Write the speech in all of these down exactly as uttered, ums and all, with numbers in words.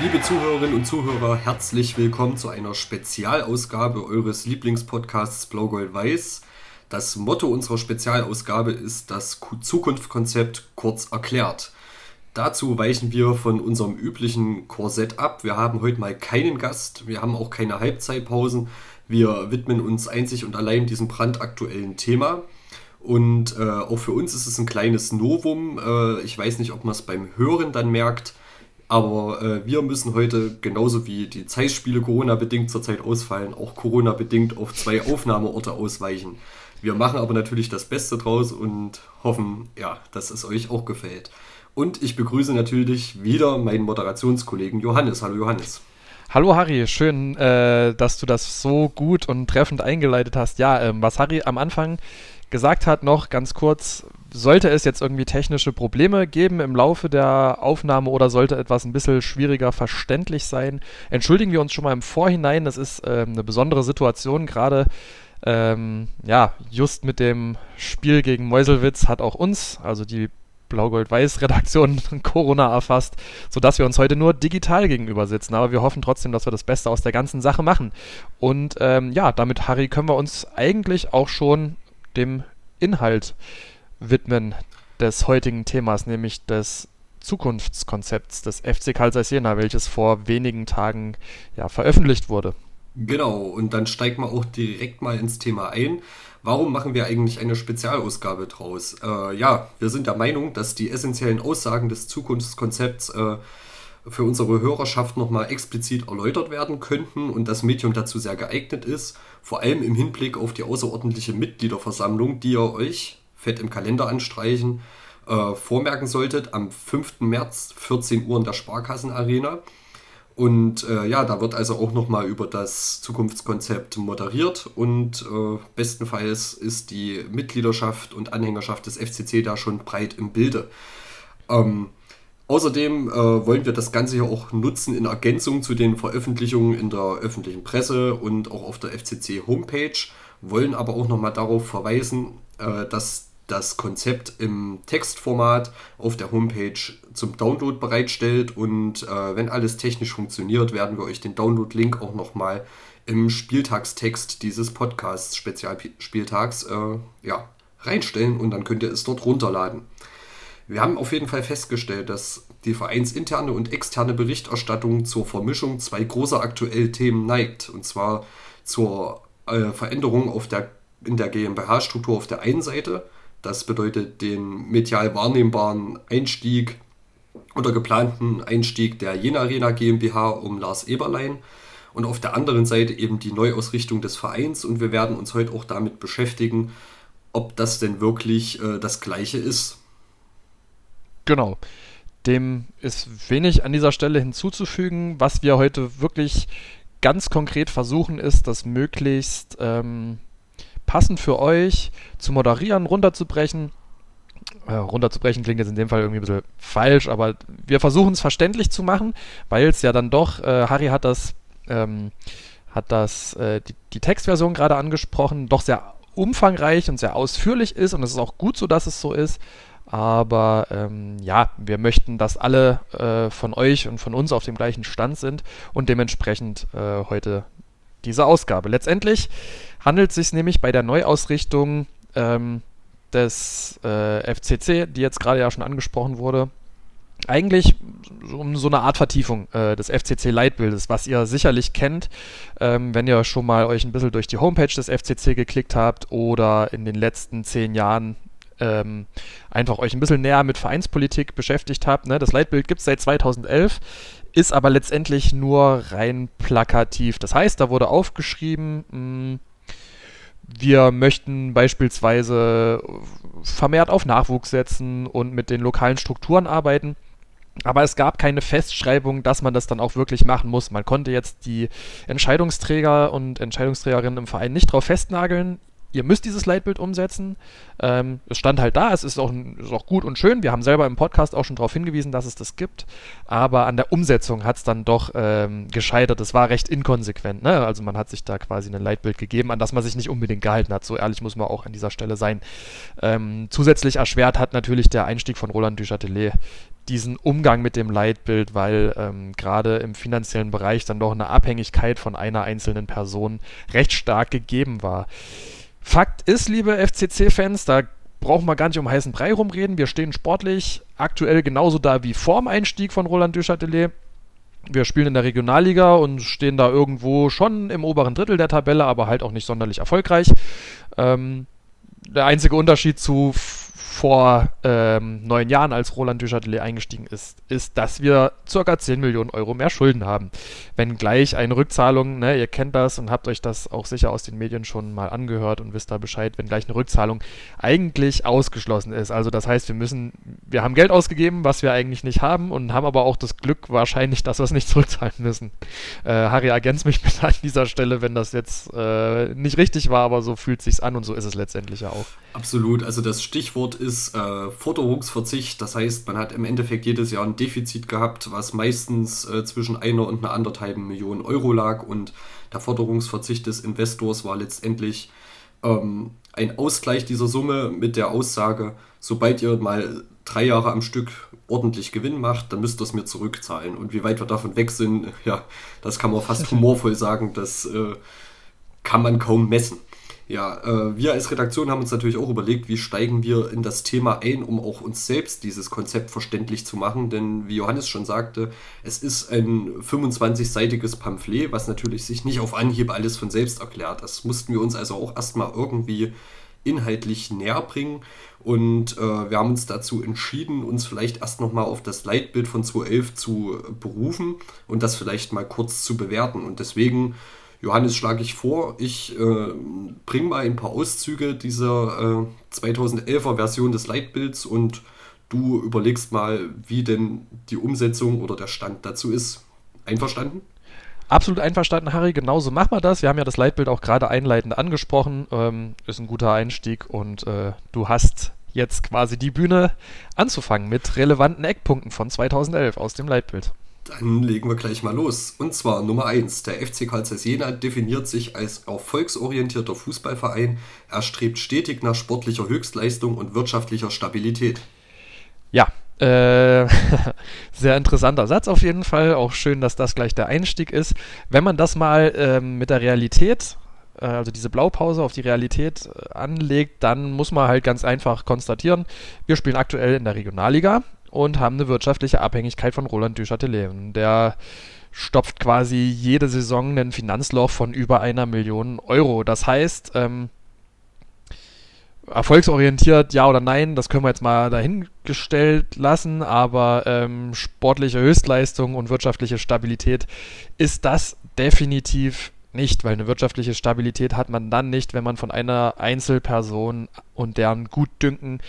Liebe Zuhörerinnen und Zuhörer, herzlich willkommen zu einer Spezialausgabe eures Lieblingspodcasts Blau-Gold-Weiß. Das Motto unserer Spezialausgabe ist das Zukunftskonzept kurz erklärt. Dazu weichen wir von unserem üblichen Korsett ab. Wir haben heute mal keinen Gast, wir haben auch keine Halbzeitpausen. Wir widmen uns einzig und allein diesem brandaktuellen Thema. Und äh, auch für uns ist es ein kleines Novum. Äh, ich weiß nicht, ob man es beim Hören dann merkt. Aber äh, wir müssen heute, genauso wie die Zeiss-Spiele Corona-bedingt zurzeit ausfallen, auch Corona-bedingt auf zwei Aufnahmeorte ausweichen. Wir machen aber natürlich das Beste draus und hoffen, ja, dass es euch auch gefällt. Und ich begrüße natürlich wieder meinen Moderationskollegen Johannes. Hallo Johannes. Hallo Harry, schön, äh, dass du das so gut und treffend eingeleitet hast. Ja, ähm, was Harry am Anfang gesagt hat, noch ganz kurz: Sollte es jetzt irgendwie technische Probleme geben im Laufe der Aufnahme oder sollte etwas ein bisschen schwieriger verständlich sein, entschuldigen wir uns schon mal im Vorhinein. Das ist äh, eine besondere Situation gerade. Ähm, ja, just mit dem Spiel gegen Meuselwitz hat auch uns, also die Blau-Gold-Weiß-Redaktion, Corona erfasst, sodass wir uns heute nur digital gegenüber sitzen. Aber wir hoffen trotzdem, dass wir das Beste aus der ganzen Sache machen. Und ähm, ja, damit, Harry, können wir uns eigentlich auch schon dem Inhalt widmen des heutigen Themas, nämlich des Zukunftskonzepts des F C Carl Zeiss Jena, welches vor wenigen Tagen ja veröffentlicht wurde. Genau, und dann steigen wir auch direkt mal ins Thema ein. Warum machen wir eigentlich eine Spezialausgabe draus? Äh, ja, wir sind der Meinung, dass die essentiellen Aussagen des Zukunftskonzepts äh, für unsere Hörerschaft nochmal explizit erläutert werden könnten und das Medium dazu sehr geeignet ist, vor allem im Hinblick auf die außerordentliche Mitgliederversammlung, die ihr euch, fett im Kalender anstreichen, äh, vormerken solltet, am fünften März, vierzehn Uhr in der Sparkassenarena. Und äh, ja, da wird also auch nochmal über das Zukunftskonzept moderiert und äh, bestenfalls ist die Mitgliedschaft und Anhängerschaft des F C C da schon breit im Bilde. Ähm, außerdem äh, wollen wir das Ganze ja auch nutzen in Ergänzung zu den Veröffentlichungen in der öffentlichen Presse und auch auf der F C C-Homepage, wollen aber auch nochmal darauf verweisen, äh, dass das Konzept im Textformat auf der Homepage zum Download bereitstellt und äh, wenn alles technisch funktioniert, werden wir euch den Download-Link auch nochmal im Spieltagstext dieses Podcasts, Spezialspieltags, äh, ja, reinstellen und dann könnt ihr es dort runterladen. Wir haben auf jeden Fall festgestellt, dass die vereinsinterne und externe Berichterstattung zur Vermischung zwei großer aktueller Themen neigt, und zwar zur äh, Veränderung auf der, in der GmbH-Struktur auf der einen Seite. Das bedeutet den medial wahrnehmbaren Einstieg oder geplanten Einstieg der Jena Arena GmbH um Lars Eberlein und auf der anderen Seite eben die Neuausrichtung des Vereins, und wir werden uns heute auch damit beschäftigen, ob das denn wirklich äh, das Gleiche ist. Genau, dem ist wenig an dieser Stelle hinzuzufügen. Was wir heute wirklich ganz konkret versuchen, ist, dass möglichst Ähm passend für euch zu moderieren, runterzubrechen. Äh, runterzubrechen klingt jetzt in dem Fall irgendwie ein bisschen falsch, aber wir versuchen es verständlich zu machen, weil es ja dann doch, äh, Harry hat das, ähm, hat das, äh, die, die Textversion gerade angesprochen, doch sehr umfangreich und sehr ausführlich ist, und es ist auch gut so, dass es so ist. Aber ähm, ja, wir möchten, dass alle äh, von euch und von uns auf dem gleichen Stand sind und dementsprechend äh, heute diese Ausgabe. Letztendlich handelt es sich nämlich bei der Neuausrichtung ähm, des äh, F C C, die jetzt gerade ja schon angesprochen wurde, eigentlich um so eine Art Vertiefung äh, des F C C-Leitbildes, was ihr sicherlich kennt, ähm, wenn ihr schon mal euch ein bisschen durch die Homepage des F C C geklickt habt oder in den letzten zehn Jahren ähm, einfach euch ein bisschen näher mit Vereinspolitik beschäftigt habt. Ne? Das Leitbild gibt es seit zweitausendelf. Ist aber letztendlich nur rein plakativ. Das heißt, da wurde aufgeschrieben, mh, wir möchten beispielsweise vermehrt auf Nachwuchs setzen und mit den lokalen Strukturen arbeiten. Aber es gab keine Festschreibung, dass man das dann auch wirklich machen muss. Man konnte jetzt die Entscheidungsträger und Entscheidungsträgerinnen im Verein nicht drauf festnageln. ihr müsst dieses Leitbild umsetzen. Ähm, es stand halt da, es ist auch, ist auch gut und schön. Wir haben selber im Podcast auch schon darauf hingewiesen, dass es das gibt. Aber an der Umsetzung hat es dann doch ähm, gescheitert. Es war recht inkonsequent. Ne? Also man hat sich da quasi ein Leitbild gegeben, an das man sich nicht unbedingt gehalten hat. So ehrlich muss man auch an dieser Stelle sein. Ähm, zusätzlich erschwert hat natürlich der Einstieg von Roland Duchâtelet diesen Umgang mit dem Leitbild, weil ähm, gerade im finanziellen Bereich dann doch eine Abhängigkeit von einer einzelnen Person recht stark gegeben war. Fakt ist, liebe F C C-Fans, da brauchen wir gar nicht um heißen Brei rumreden. Wir stehen sportlich aktuell genauso da wie vorm Einstieg von Roland Duchâtelet. Wir spielen in der Regionalliga und stehen da irgendwo schon im oberen Drittel der Tabelle, aber halt auch nicht sonderlich erfolgreich. Ähm, der einzige Unterschied zu vor ähm, neun Jahren, als Roland Duchâtelet eingestiegen ist, ist, dass wir ca. zehn Millionen Euro mehr Schulden haben. Wenngleich eine Rückzahlung, ne, ihr kennt das und habt euch das auch sicher aus den Medien schon mal angehört und wisst da Bescheid, wenngleich eine Rückzahlung eigentlich ausgeschlossen ist. Also das heißt, wir müssen, wir haben Geld ausgegeben, was wir eigentlich nicht haben und haben aber auch das Glück wahrscheinlich, dass wir es nicht zurückzahlen müssen. Äh, Harry, ergänzt mich bitte an dieser Stelle, wenn das jetzt äh, nicht richtig war, aber so fühlt es sich an und so ist es letztendlich ja auch. Absolut, also das Stichwort ist äh, Forderungsverzicht, das heißt, man hat im Endeffekt jedes Jahr ein Defizit gehabt, was meistens äh, zwischen einer und einer anderthalben Million Euro lag und der Forderungsverzicht des Investors war letztendlich ähm, ein Ausgleich dieser Summe mit der Aussage, sobald ihr mal drei Jahre am Stück ordentlich Gewinn macht, dann müsst ihr es mir zurückzahlen und wie weit wir davon weg sind, ja, das kann man fast humorvoll sagen, das äh, kann man kaum messen. Ja, äh, wir als Redaktion haben uns natürlich auch überlegt, wie steigen wir in das Thema ein, um auch uns selbst dieses Konzept verständlich zu machen, denn wie Johannes schon sagte, es ist ein fünfundzwanzigseitiges Pamphlet, was natürlich sich nicht auf Anhieb alles von selbst erklärt. Das mussten wir uns also auch erstmal irgendwie inhaltlich näher bringen und äh, wir haben uns dazu entschieden, uns vielleicht erst nochmal auf das Leitbild von zweitausendelf zu berufen und das vielleicht mal kurz zu bewerten und deswegen... Johannes, schlage ich vor, ich äh, bringe mal ein paar Auszüge dieser äh, zweitausendelfer Version des Leitbilds und du überlegst mal, wie denn die Umsetzung oder der Stand dazu ist. Einverstanden? Absolut einverstanden, Harry. Genauso machen wir das. Wir haben ja das Leitbild auch gerade einleitend angesprochen. Ähm, ist ein guter Einstieg und äh, du hast jetzt quasi die Bühne anzufangen mit relevanten Eckpunkten von zweitausendelf aus dem Leitbild. Dann legen wir gleich mal los. Und zwar Nummer eins. Der F C Carl Zeiss Jena definiert sich als erfolgsorientierter Fußballverein. Er strebt stetig nach sportlicher Höchstleistung und wirtschaftlicher Stabilität. Ja, äh, sehr interessanter Satz auf jeden Fall. Auch schön, dass das gleich der Einstieg ist. Wenn man das mal äh, mit der Realität, äh, also diese Blaupause auf die Realität äh, anlegt, dann muss man halt ganz einfach konstatieren, wir spielen aktuell in der Regionalliga und haben eine wirtschaftliche Abhängigkeit von Roland Duchâtelet. Der stopft quasi jede Saison ein Finanzloch von über einer Million Euro. Das heißt, ähm, erfolgsorientiert, ja oder nein, das können wir jetzt mal dahingestellt lassen, aber ähm, sportliche Höchstleistung und wirtschaftliche Stabilität ist das definitiv nicht, weil eine wirtschaftliche Stabilität hat man dann nicht, wenn man von einer Einzelperson und deren Gutdünken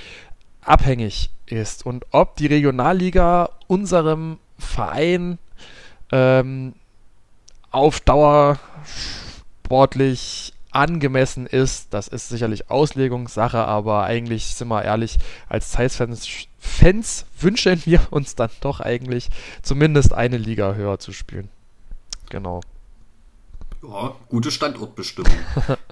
abhängig ist. Und ob die Regionalliga unserem Verein ähm, auf Dauer sportlich angemessen ist, das ist sicherlich Auslegungssache, aber eigentlich, sind wir ehrlich, als Zeiss-Fans wünschen wir uns dann doch eigentlich zumindest eine Liga höher zu spielen. Genau. Ja, gute Standortbestimmung.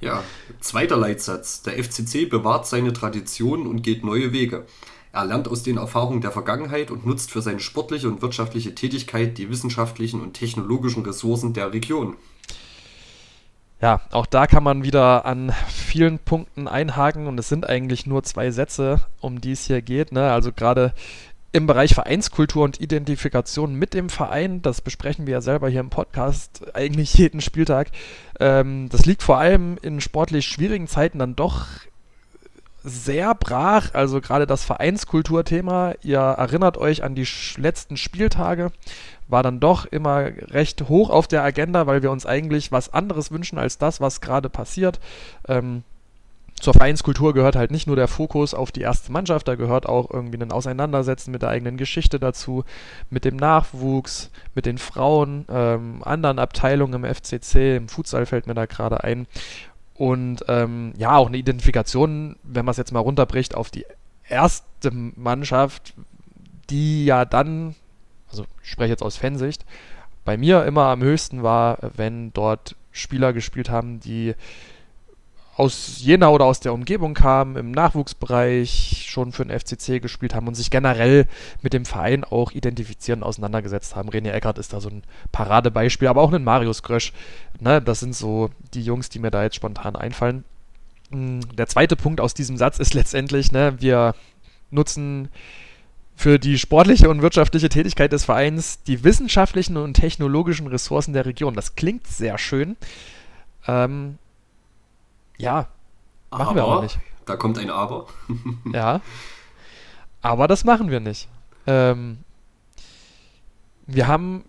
Ja, zweiter Leitsatz. Der F C C bewahrt seine Traditionen und geht neue Wege. Er lernt aus den Erfahrungen der Vergangenheit und nutzt für seine sportliche und wirtschaftliche Tätigkeit die wissenschaftlichen und technologischen Ressourcen der Region. Ja, auch da kann man wieder an vielen Punkten einhaken und es sind eigentlich nur zwei Sätze, um die es hier geht, ne? Also gerade im Bereich Vereinskultur und Identifikation mit dem Verein, das besprechen wir ja selber hier im Podcast eigentlich jeden Spieltag, ähm, das liegt vor allem in sportlich schwierigen Zeiten dann doch sehr brach, also gerade das Vereinskulturthema, ihr erinnert euch an die sch- letzten Spieltage, war dann doch immer recht hoch auf der Agenda, weil wir uns eigentlich was anderes wünschen als das, was gerade passiert. Ähm, Zur Vereinskultur gehört halt nicht nur der Fokus auf die erste Mannschaft, da gehört auch irgendwie ein Auseinandersetzen mit der eigenen Geschichte dazu, mit dem Nachwuchs, mit den Frauen, ähm, anderen Abteilungen im F C C, im Futsal fällt mir da gerade ein Und ähm, ja, auch eine Identifikation, wenn man es jetzt mal runterbricht, auf die erste Mannschaft, die ja dann, also ich spreche jetzt aus Fansicht, bei mir immer am höchsten war, wenn dort Spieler gespielt haben, die aus Jena oder aus der Umgebung kamen, im Nachwuchsbereich schon für den F C C gespielt haben und sich generell mit dem Verein auch identifizieren, auseinandergesetzt haben. René Eckert ist da so ein Paradebeispiel, aber auch ein Marius Grösch. Ne, das sind so die Jungs, die mir da jetzt spontan einfallen. Der zweite Punkt aus diesem Satz ist letztendlich, ne, wir nutzen für die sportliche und wirtschaftliche Tätigkeit des Vereins die wissenschaftlichen und technologischen Ressourcen der Region. Das klingt sehr schön. Ähm, ja, machen aber, wir aber nicht. Da kommt ein Aber. Ja, aber das machen wir nicht. Ähm, wir haben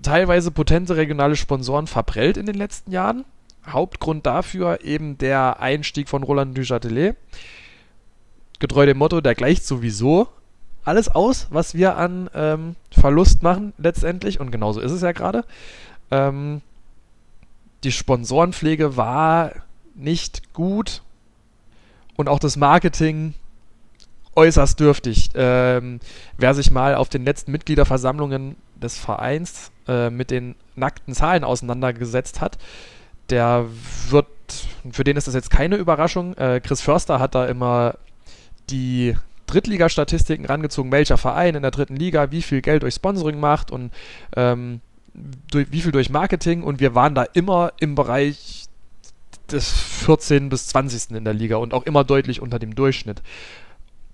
teilweise potente regionale Sponsoren verprellt in den letzten Jahren. Hauptgrund dafür eben der Einstieg von Roland Duchâtelet. Getreu dem Motto, der gleicht sowieso alles aus, was wir an ähm, Verlust machen letztendlich, und genauso ist es ja gerade. Ähm, die Sponsorenpflege war nicht gut und auch das Marketing äußerst dürftig. Ähm, wer sich mal auf den letzten Mitgliederversammlungen des Vereins äh, mit den nackten Zahlen auseinandergesetzt hat, der wird, für den ist das jetzt keine Überraschung, äh, Chris Förster hat da immer die Drittliga-Statistiken rangezogen, welcher Verein in der dritten Liga wie viel Geld durch Sponsoring macht und ähm, durch, wie viel durch Marketing, und wir waren da immer im Bereich des vierzehnten bis zwanzigsten in der Liga und auch immer deutlich unter dem Durchschnitt.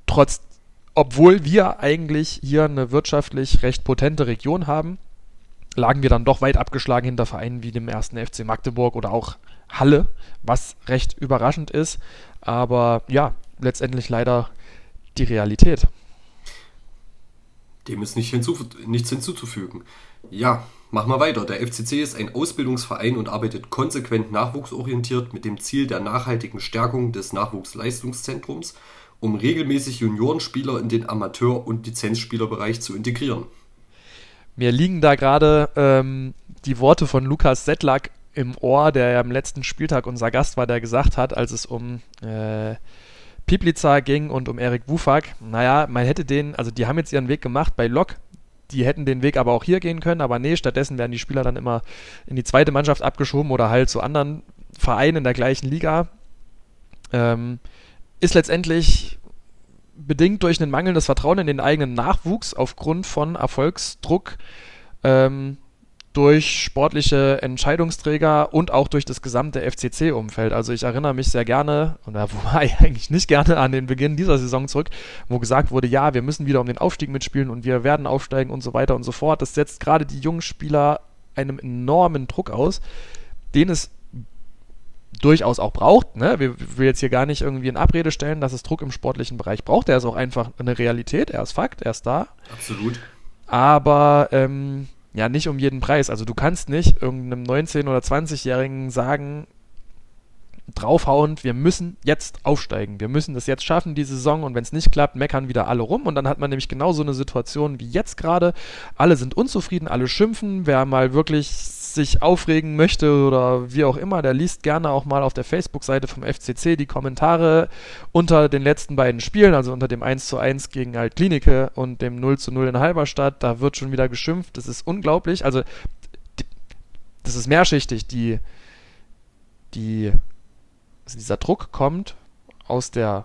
Trotz, obwohl wir eigentlich hier eine wirtschaftlich recht potente Region haben, lagen wir dann doch weit abgeschlagen hinter Vereinen wie dem ersten F C Magdeburg oder auch Halle, was recht überraschend ist, aber ja, letztendlich leider die Realität. Dem ist nicht hinzuf- nichts hinzuzufügen. Ja, mach mal weiter. Der F C C ist ein Ausbildungsverein und arbeitet konsequent nachwuchsorientiert mit dem Ziel der nachhaltigen Stärkung des Nachwuchsleistungszentrums, um regelmäßig Juniorenspieler in den Amateur- und Lizenzspielerbereich zu integrieren. Mir liegen da gerade ähm, die Worte von Lukas Zettlack im Ohr, der ja am letzten Spieltag unser Gast war, der gesagt hat, als es um äh, Pipliza ging und um Erik Bufak, naja, man hätte den, also die haben jetzt ihren Weg gemacht bei Lok, die hätten den Weg aber auch hier gehen können, aber nee, stattdessen werden die Spieler dann immer in die zweite Mannschaft abgeschoben oder halt zu anderen Vereinen in der gleichen Liga. Ähm, ist letztendlich bedingt durch ein mangelndes Vertrauen in den eigenen Nachwuchs aufgrund von Erfolgsdruck, ähm, durch sportliche Entscheidungsträger und auch durch das gesamte F C C-Umfeld. Also ich erinnere mich sehr gerne, oder wobei eigentlich nicht gerne, an den Beginn dieser Saison zurück, wo gesagt wurde, ja, wir müssen wieder um den Aufstieg mitspielen und wir werden aufsteigen und so weiter und so fort. Das setzt gerade die jungen Spieler einem enormen Druck aus, den es durchaus auch braucht. Ne? Wir will jetzt hier gar nicht irgendwie in Abrede stellen, dass es Druck im sportlichen Bereich braucht. Der ist auch einfach eine Realität, er ist Fakt, er ist da. Absolut. Aber ähm, ja, nicht um jeden Preis. Also du kannst nicht irgendeinem neunzehn- oder zwanzigjährigen sagen, draufhauend, wir müssen jetzt aufsteigen. Wir müssen das jetzt schaffen, die Saison. Und wenn es nicht klappt, meckern wieder alle rum. Und dann hat man nämlich genau so eine Situation wie jetzt gerade. Alle sind unzufrieden, alle schimpfen. Wer mal wirklich sich aufregen möchte oder wie auch immer, der liest gerne auch mal auf der Facebook-Seite vom F C C die Kommentare unter den letzten beiden Spielen, also unter dem eins zu eins gegen Altglienicke und dem null zu null in Halberstadt. Da wird schon wieder geschimpft. Das ist unglaublich. Also das ist mehrschichtig. Die, die Also dieser Druck kommt aus, der,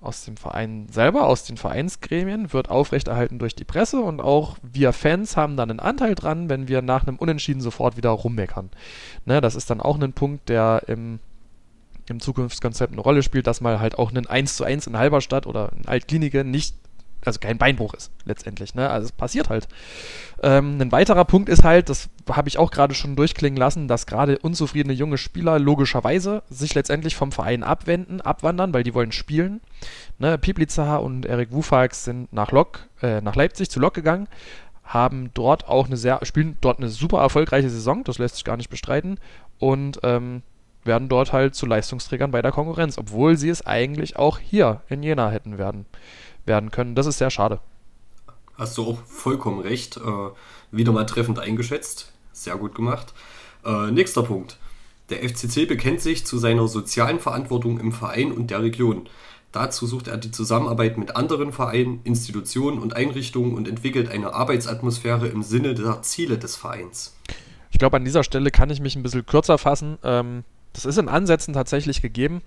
aus dem Verein selber, aus den Vereinsgremien, wird aufrechterhalten durch die Presse, und auch wir Fans haben dann einen Anteil dran, wenn wir nach einem Unentschieden sofort wieder rummeckern. Ne, das ist dann auch ein Punkt, der im, im Zukunftskonzept eine Rolle spielt, dass mal halt auch ein eins zu eins in Halberstadt oder in Altglienicke nicht, also kein Beinbruch ist letztendlich. Ne? Also es passiert halt. Ähm, ein weiterer Punkt ist halt, das habe ich auch gerade schon durchklingen lassen, dass gerade unzufriedene junge Spieler logischerweise sich letztendlich vom Verein abwenden, abwandern, weil die wollen spielen. Ne? Pipliza und Erik Bufak sind nach Lok, äh, nach Leipzig zu Lok gegangen, haben dort auch eine sehr, spielen dort eine super erfolgreiche Saison, das lässt sich gar nicht bestreiten, und ähm, werden dort halt zu Leistungsträgern bei der Konkurrenz, obwohl sie es eigentlich auch hier in Jena hätten werden. werden können. Das ist sehr schade. Hast du auch vollkommen recht. Äh, wieder mal treffend eingeschätzt. Sehr gut gemacht. Äh, nächster Punkt. Der F C C bekennt sich zu seiner sozialen Verantwortung im Verein und der Region. Dazu sucht er die Zusammenarbeit mit anderen Vereinen, Institutionen und Einrichtungen und entwickelt eine Arbeitsatmosphäre im Sinne der Ziele des Vereins. Ich glaube, an dieser Stelle kann ich mich ein bisschen kürzer fassen. Das ist in Ansätzen tatsächlich gegeben.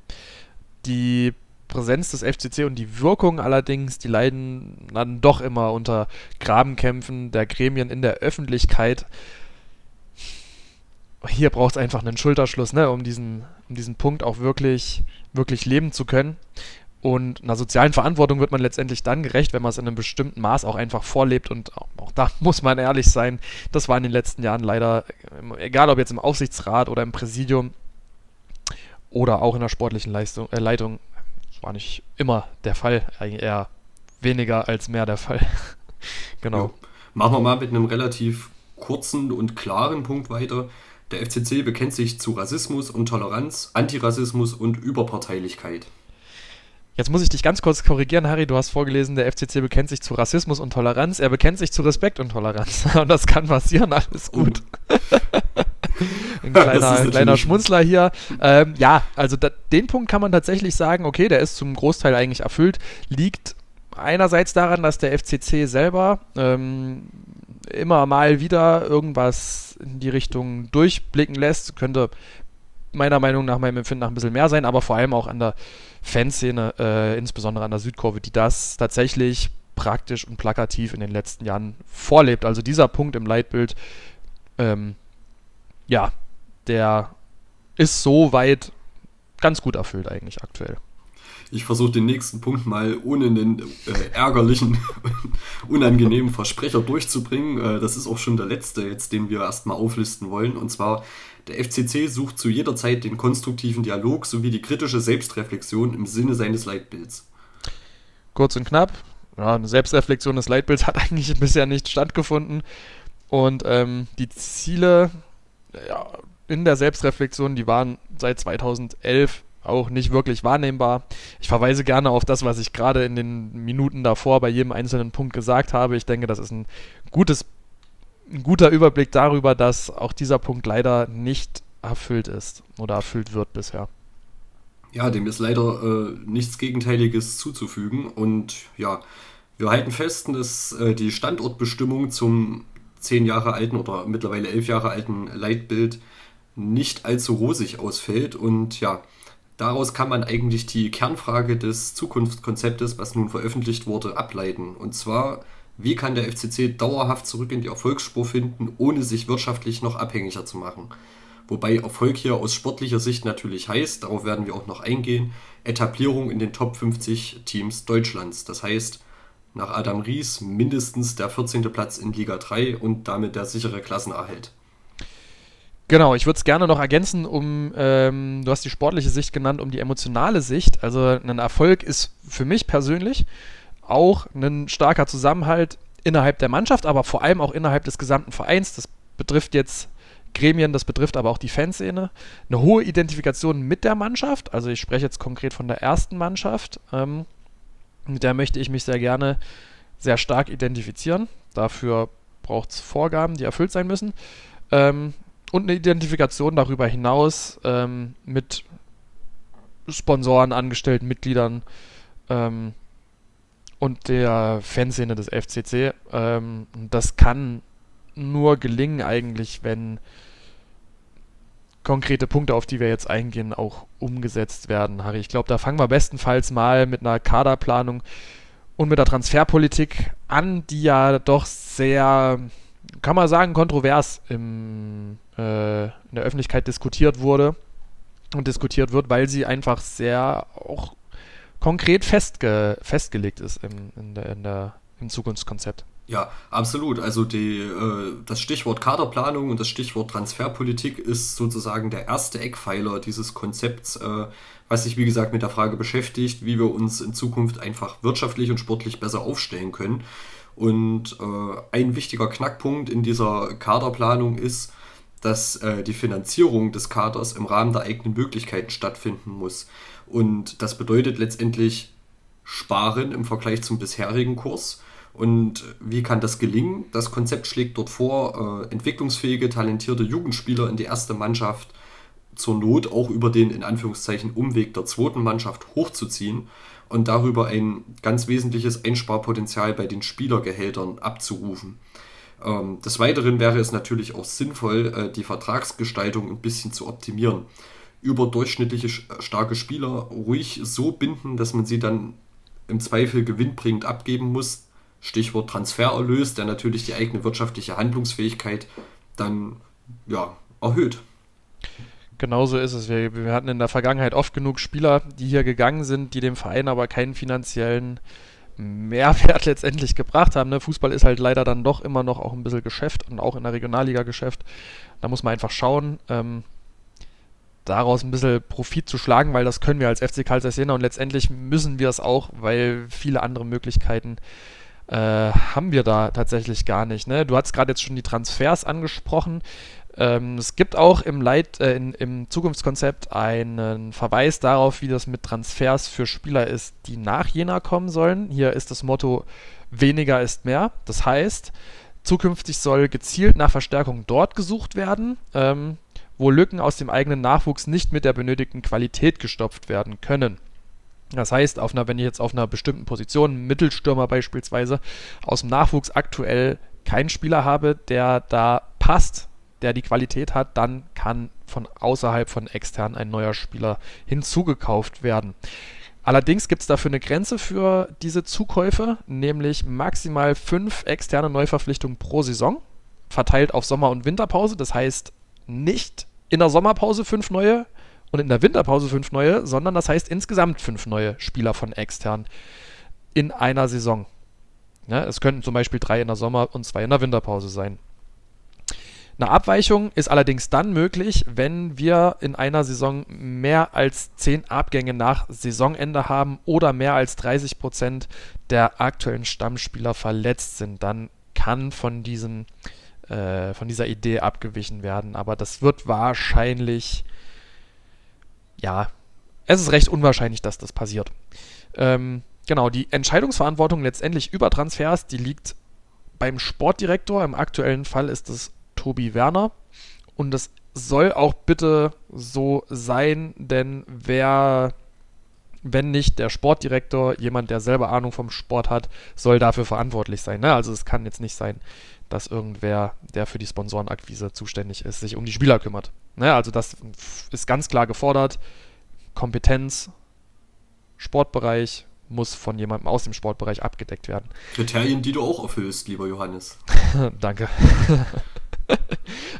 Die Präsenz des F C C und die Wirkung allerdings, die leiden dann doch immer unter Grabenkämpfen der Gremien in der Öffentlichkeit. Hier braucht es einfach einen Schulterschluss, ne, um diesen, um diesen Punkt auch wirklich, wirklich leben zu können. Und einer sozialen Verantwortung wird man letztendlich dann gerecht, wenn man es in einem bestimmten Maß auch einfach vorlebt. Und auch da muss man ehrlich sein, das war in den letzten Jahren leider, egal ob jetzt im Aufsichtsrat oder im Präsidium oder auch in der sportlichen Leistung, äh, Leitung, war nicht immer der Fall, eigentlich eher weniger als mehr der Fall. Genau. Ja. Machen wir mal mit einem relativ kurzen und klaren Punkt weiter. Der F C C bekennt sich zu Rassismus und Toleranz, Antirassismus und Überparteilichkeit. Jetzt muss ich dich ganz kurz korrigieren, Harry, du hast vorgelesen, der F C C bekennt sich zu Rassismus und Toleranz, er bekennt sich zu Respekt und Toleranz. Und das kann passieren, alles gut. Oh. Ein kleiner, ein kleiner Schmunzler hier. Ähm, ja, also da, den Punkt kann man tatsächlich sagen, okay, der ist zum Großteil eigentlich erfüllt. Liegt einerseits daran, dass der F C C selber ähm, immer mal wieder irgendwas in die Richtung durchblicken lässt. Könnte meiner Meinung nach, meinem Empfinden nach ein bisschen mehr sein, aber vor allem auch an der Fanszene, äh, insbesondere an der Südkurve, die das tatsächlich praktisch und plakativ in den letzten Jahren vorlebt. Also dieser Punkt im Leitbild, ähm, ja, der ist soweit ganz gut erfüllt eigentlich aktuell. Ich versuche den nächsten Punkt mal ohne einen äh, ärgerlichen, unangenehmen Versprecher durchzubringen. Äh, das ist auch schon der letzte jetzt, den wir erstmal auflisten wollen. Und zwar, der F C C sucht zu jeder Zeit den konstruktiven Dialog sowie die kritische Selbstreflexion im Sinne seines Leitbilds. Kurz und knapp. Ja, eine Selbstreflexion des Leitbilds hat eigentlich bisher nicht stattgefunden. Und ähm, die Ziele... Ja, in der Selbstreflexion, die waren seit zweitausendelf auch nicht wirklich wahrnehmbar. Ich verweise gerne auf das, was ich gerade in den Minuten davor bei jedem einzelnen Punkt gesagt habe. Ich denke, das ist ein gutes, ein guter Überblick darüber, dass auch dieser Punkt leider nicht erfüllt ist oder erfüllt wird bisher. Ja, dem ist leider äh, nichts Gegenteiliges zuzufügen. Und ja, wir halten fest, dass äh, die Standortbestimmung zum zehn Jahre alten oder mittlerweile elf Jahre alten Leitbild nicht allzu rosig ausfällt. Und ja, daraus kann man eigentlich die Kernfrage des Zukunftskonzeptes, was nun veröffentlicht wurde, ableiten. Und zwar, wie kann der F C C dauerhaft zurück in die Erfolgsspur finden, ohne sich wirtschaftlich noch abhängiger zu machen? Wobei Erfolg hier aus sportlicher Sicht natürlich heißt, darauf werden wir auch noch eingehen, Etablierung in den Top fünfzig Teams Deutschlands. Das heißt, nach Adam Ries mindestens der vierzehnte Platz in Liga drei und damit der sichere Klassenerhalt. Genau, ich würde es gerne noch ergänzen, um ähm, du hast die sportliche Sicht genannt, um die emotionale Sicht. Also ein Erfolg ist für mich persönlich auch ein starker Zusammenhalt innerhalb der Mannschaft, aber vor allem auch innerhalb des gesamten Vereins. Das betrifft jetzt Gremien, das betrifft aber auch die Fanszene. Eine hohe Identifikation mit der Mannschaft, also ich spreche jetzt konkret von der ersten Mannschaft, ähm, mit der möchte ich mich sehr gerne sehr stark identifizieren. Dafür braucht es Vorgaben, die erfüllt sein müssen. Ähm, und eine Identifikation darüber hinaus ähm, mit Sponsoren, Angestellten, Mitgliedern ähm, und der Fanszene des F C C. Ähm, das kann nur gelingen eigentlich, wenn konkrete Punkte, auf die wir jetzt eingehen, auch umgesetzt werden, Harry. Ich glaube, da fangen wir bestenfalls mal mit einer Kaderplanung und mit der Transferpolitik an, die ja doch sehr, kann man sagen, kontrovers im, äh, in der Öffentlichkeit diskutiert wurde und diskutiert wird, weil sie einfach sehr auch konkret festge- festgelegt ist im, in der, in der, im Zukunftskonzept. Ja, absolut. Also die, äh, das Stichwort Kaderplanung und das Stichwort Transferpolitik ist sozusagen der erste Eckpfeiler dieses Konzepts, äh, was sich wie gesagt mit der Frage beschäftigt, wie wir uns in Zukunft einfach wirtschaftlich und sportlich besser aufstellen können. Und äh, ein wichtiger Knackpunkt in dieser Kaderplanung ist, dass äh, die Finanzierung des Kaders im Rahmen der eigenen Möglichkeiten stattfinden muss. Und das bedeutet letztendlich Sparen im Vergleich zum bisherigen Kurs. Und wie kann das gelingen? Das Konzept schlägt dort vor, äh, entwicklungsfähige, talentierte Jugendspieler in die erste Mannschaft zur Not auch über den in Anführungszeichen Umweg der zweiten Mannschaft hochzuziehen und darüber ein ganz wesentliches Einsparpotenzial bei den Spielergehältern abzurufen. Ähm, des Weiteren wäre es natürlich auch sinnvoll, äh, die Vertragsgestaltung ein bisschen zu optimieren. Überdurchschnittliche starke Spieler ruhig so binden, dass man sie dann im Zweifel gewinnbringend abgeben muss. Stichwort Transfererlös, der natürlich die eigene wirtschaftliche Handlungsfähigkeit dann ja, erhöht. Genauso ist es. Wir, wir hatten in der Vergangenheit oft genug Spieler, die hier gegangen sind, die dem Verein aber keinen finanziellen Mehrwert letztendlich gebracht haben. Ne? Fußball ist halt leider dann doch immer noch auch ein bisschen Geschäft und auch in der Regionalliga Geschäft. Da muss man einfach schauen, ähm, daraus ein bisschen Profit zu schlagen, weil das können wir als F C Carl Zeiss Jena und letztendlich müssen wir es auch, weil viele andere Möglichkeiten äh, haben wir da tatsächlich gar nicht. Ne? Du hast gerade jetzt schon die Transfers angesprochen. Ähm, es gibt auch im, Leit, äh, in, im Zukunftskonzept einen Verweis darauf, wie das mit Transfers für Spieler ist, die nach Jena kommen sollen. Hier ist das Motto, weniger ist mehr. Das heißt, zukünftig soll gezielt nach Verstärkung dort gesucht werden, ähm, wo Lücken aus dem eigenen Nachwuchs nicht mit der benötigten Qualität gestopft werden können. Das heißt, auf einer, wenn ich jetzt auf einer bestimmten Position, Mittelstürmer beispielsweise, aus dem Nachwuchs aktuell keinen Spieler habe, der da passt, der die Qualität hat, dann kann von außerhalb von extern ein neuer Spieler hinzugekauft werden. Allerdings gibt es dafür eine Grenze für diese Zukäufe, nämlich maximal fünf externe Neuverpflichtungen pro Saison, verteilt auf Sommer- und Winterpause. Das heißt, nicht in der Sommerpause fünf neue und in der Winterpause fünf neue, sondern das heißt insgesamt fünf neue Spieler von extern in einer Saison. Ja, es könnten zum Beispiel drei in der Sommer- und zwei in der Winterpause sein. Eine Abweichung ist allerdings dann möglich, wenn wir in einer Saison mehr als zehn Abgänge nach Saisonende haben oder mehr als dreißig Prozent der aktuellen Stammspieler verletzt sind. Dann kann von diesem von dieser Idee abgewichen werden, aber das wird wahrscheinlich, ja, es ist recht unwahrscheinlich, dass das passiert. Ähm, genau, die Entscheidungsverantwortung letztendlich über Transfers, die liegt beim Sportdirektor, im aktuellen Fall ist es Tobi Werner und das soll auch bitte so sein, denn wer, wenn nicht der Sportdirektor, jemand, der selber Ahnung vom Sport hat, soll dafür verantwortlich sein, ne? Also es kann jetzt nicht sein, dass irgendwer, der für die Sponsorenakquise zuständig ist, sich um die Spieler kümmert. Naja, also das ist ganz klar gefordert. Kompetenz, Sportbereich muss von jemandem aus dem Sportbereich abgedeckt werden. Kriterien, die du auch erfüllst, lieber Johannes. Danke.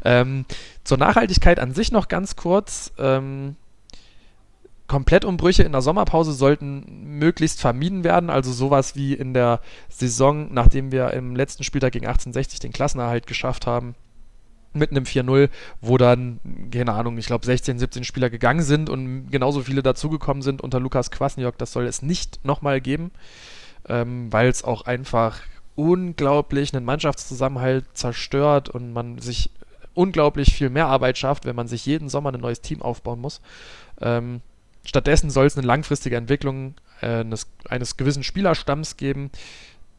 ähm, zur Nachhaltigkeit an sich noch ganz kurz. Ähm, Komplettumbrüche in der Sommerpause sollten möglichst vermieden werden, also sowas wie in der Saison, nachdem wir im letzten Spieltag gegen achtzehnhundertsechzig den Klassenerhalt geschafft haben, mit einem vier null, wo dann, keine Ahnung, ich glaube sechzehn, siebzehn Spieler gegangen sind und genauso viele dazugekommen sind unter Lukas Kwasniok, das soll es nicht nochmal geben, ähm, weil es auch einfach unglaublich einen Mannschaftszusammenhalt zerstört und man sich unglaublich viel mehr Arbeit schafft, wenn man sich jeden Sommer ein neues Team aufbauen muss. Ähm, Stattdessen soll es eine langfristige Entwicklung äh, eines, eines gewissen Spielerstamms geben,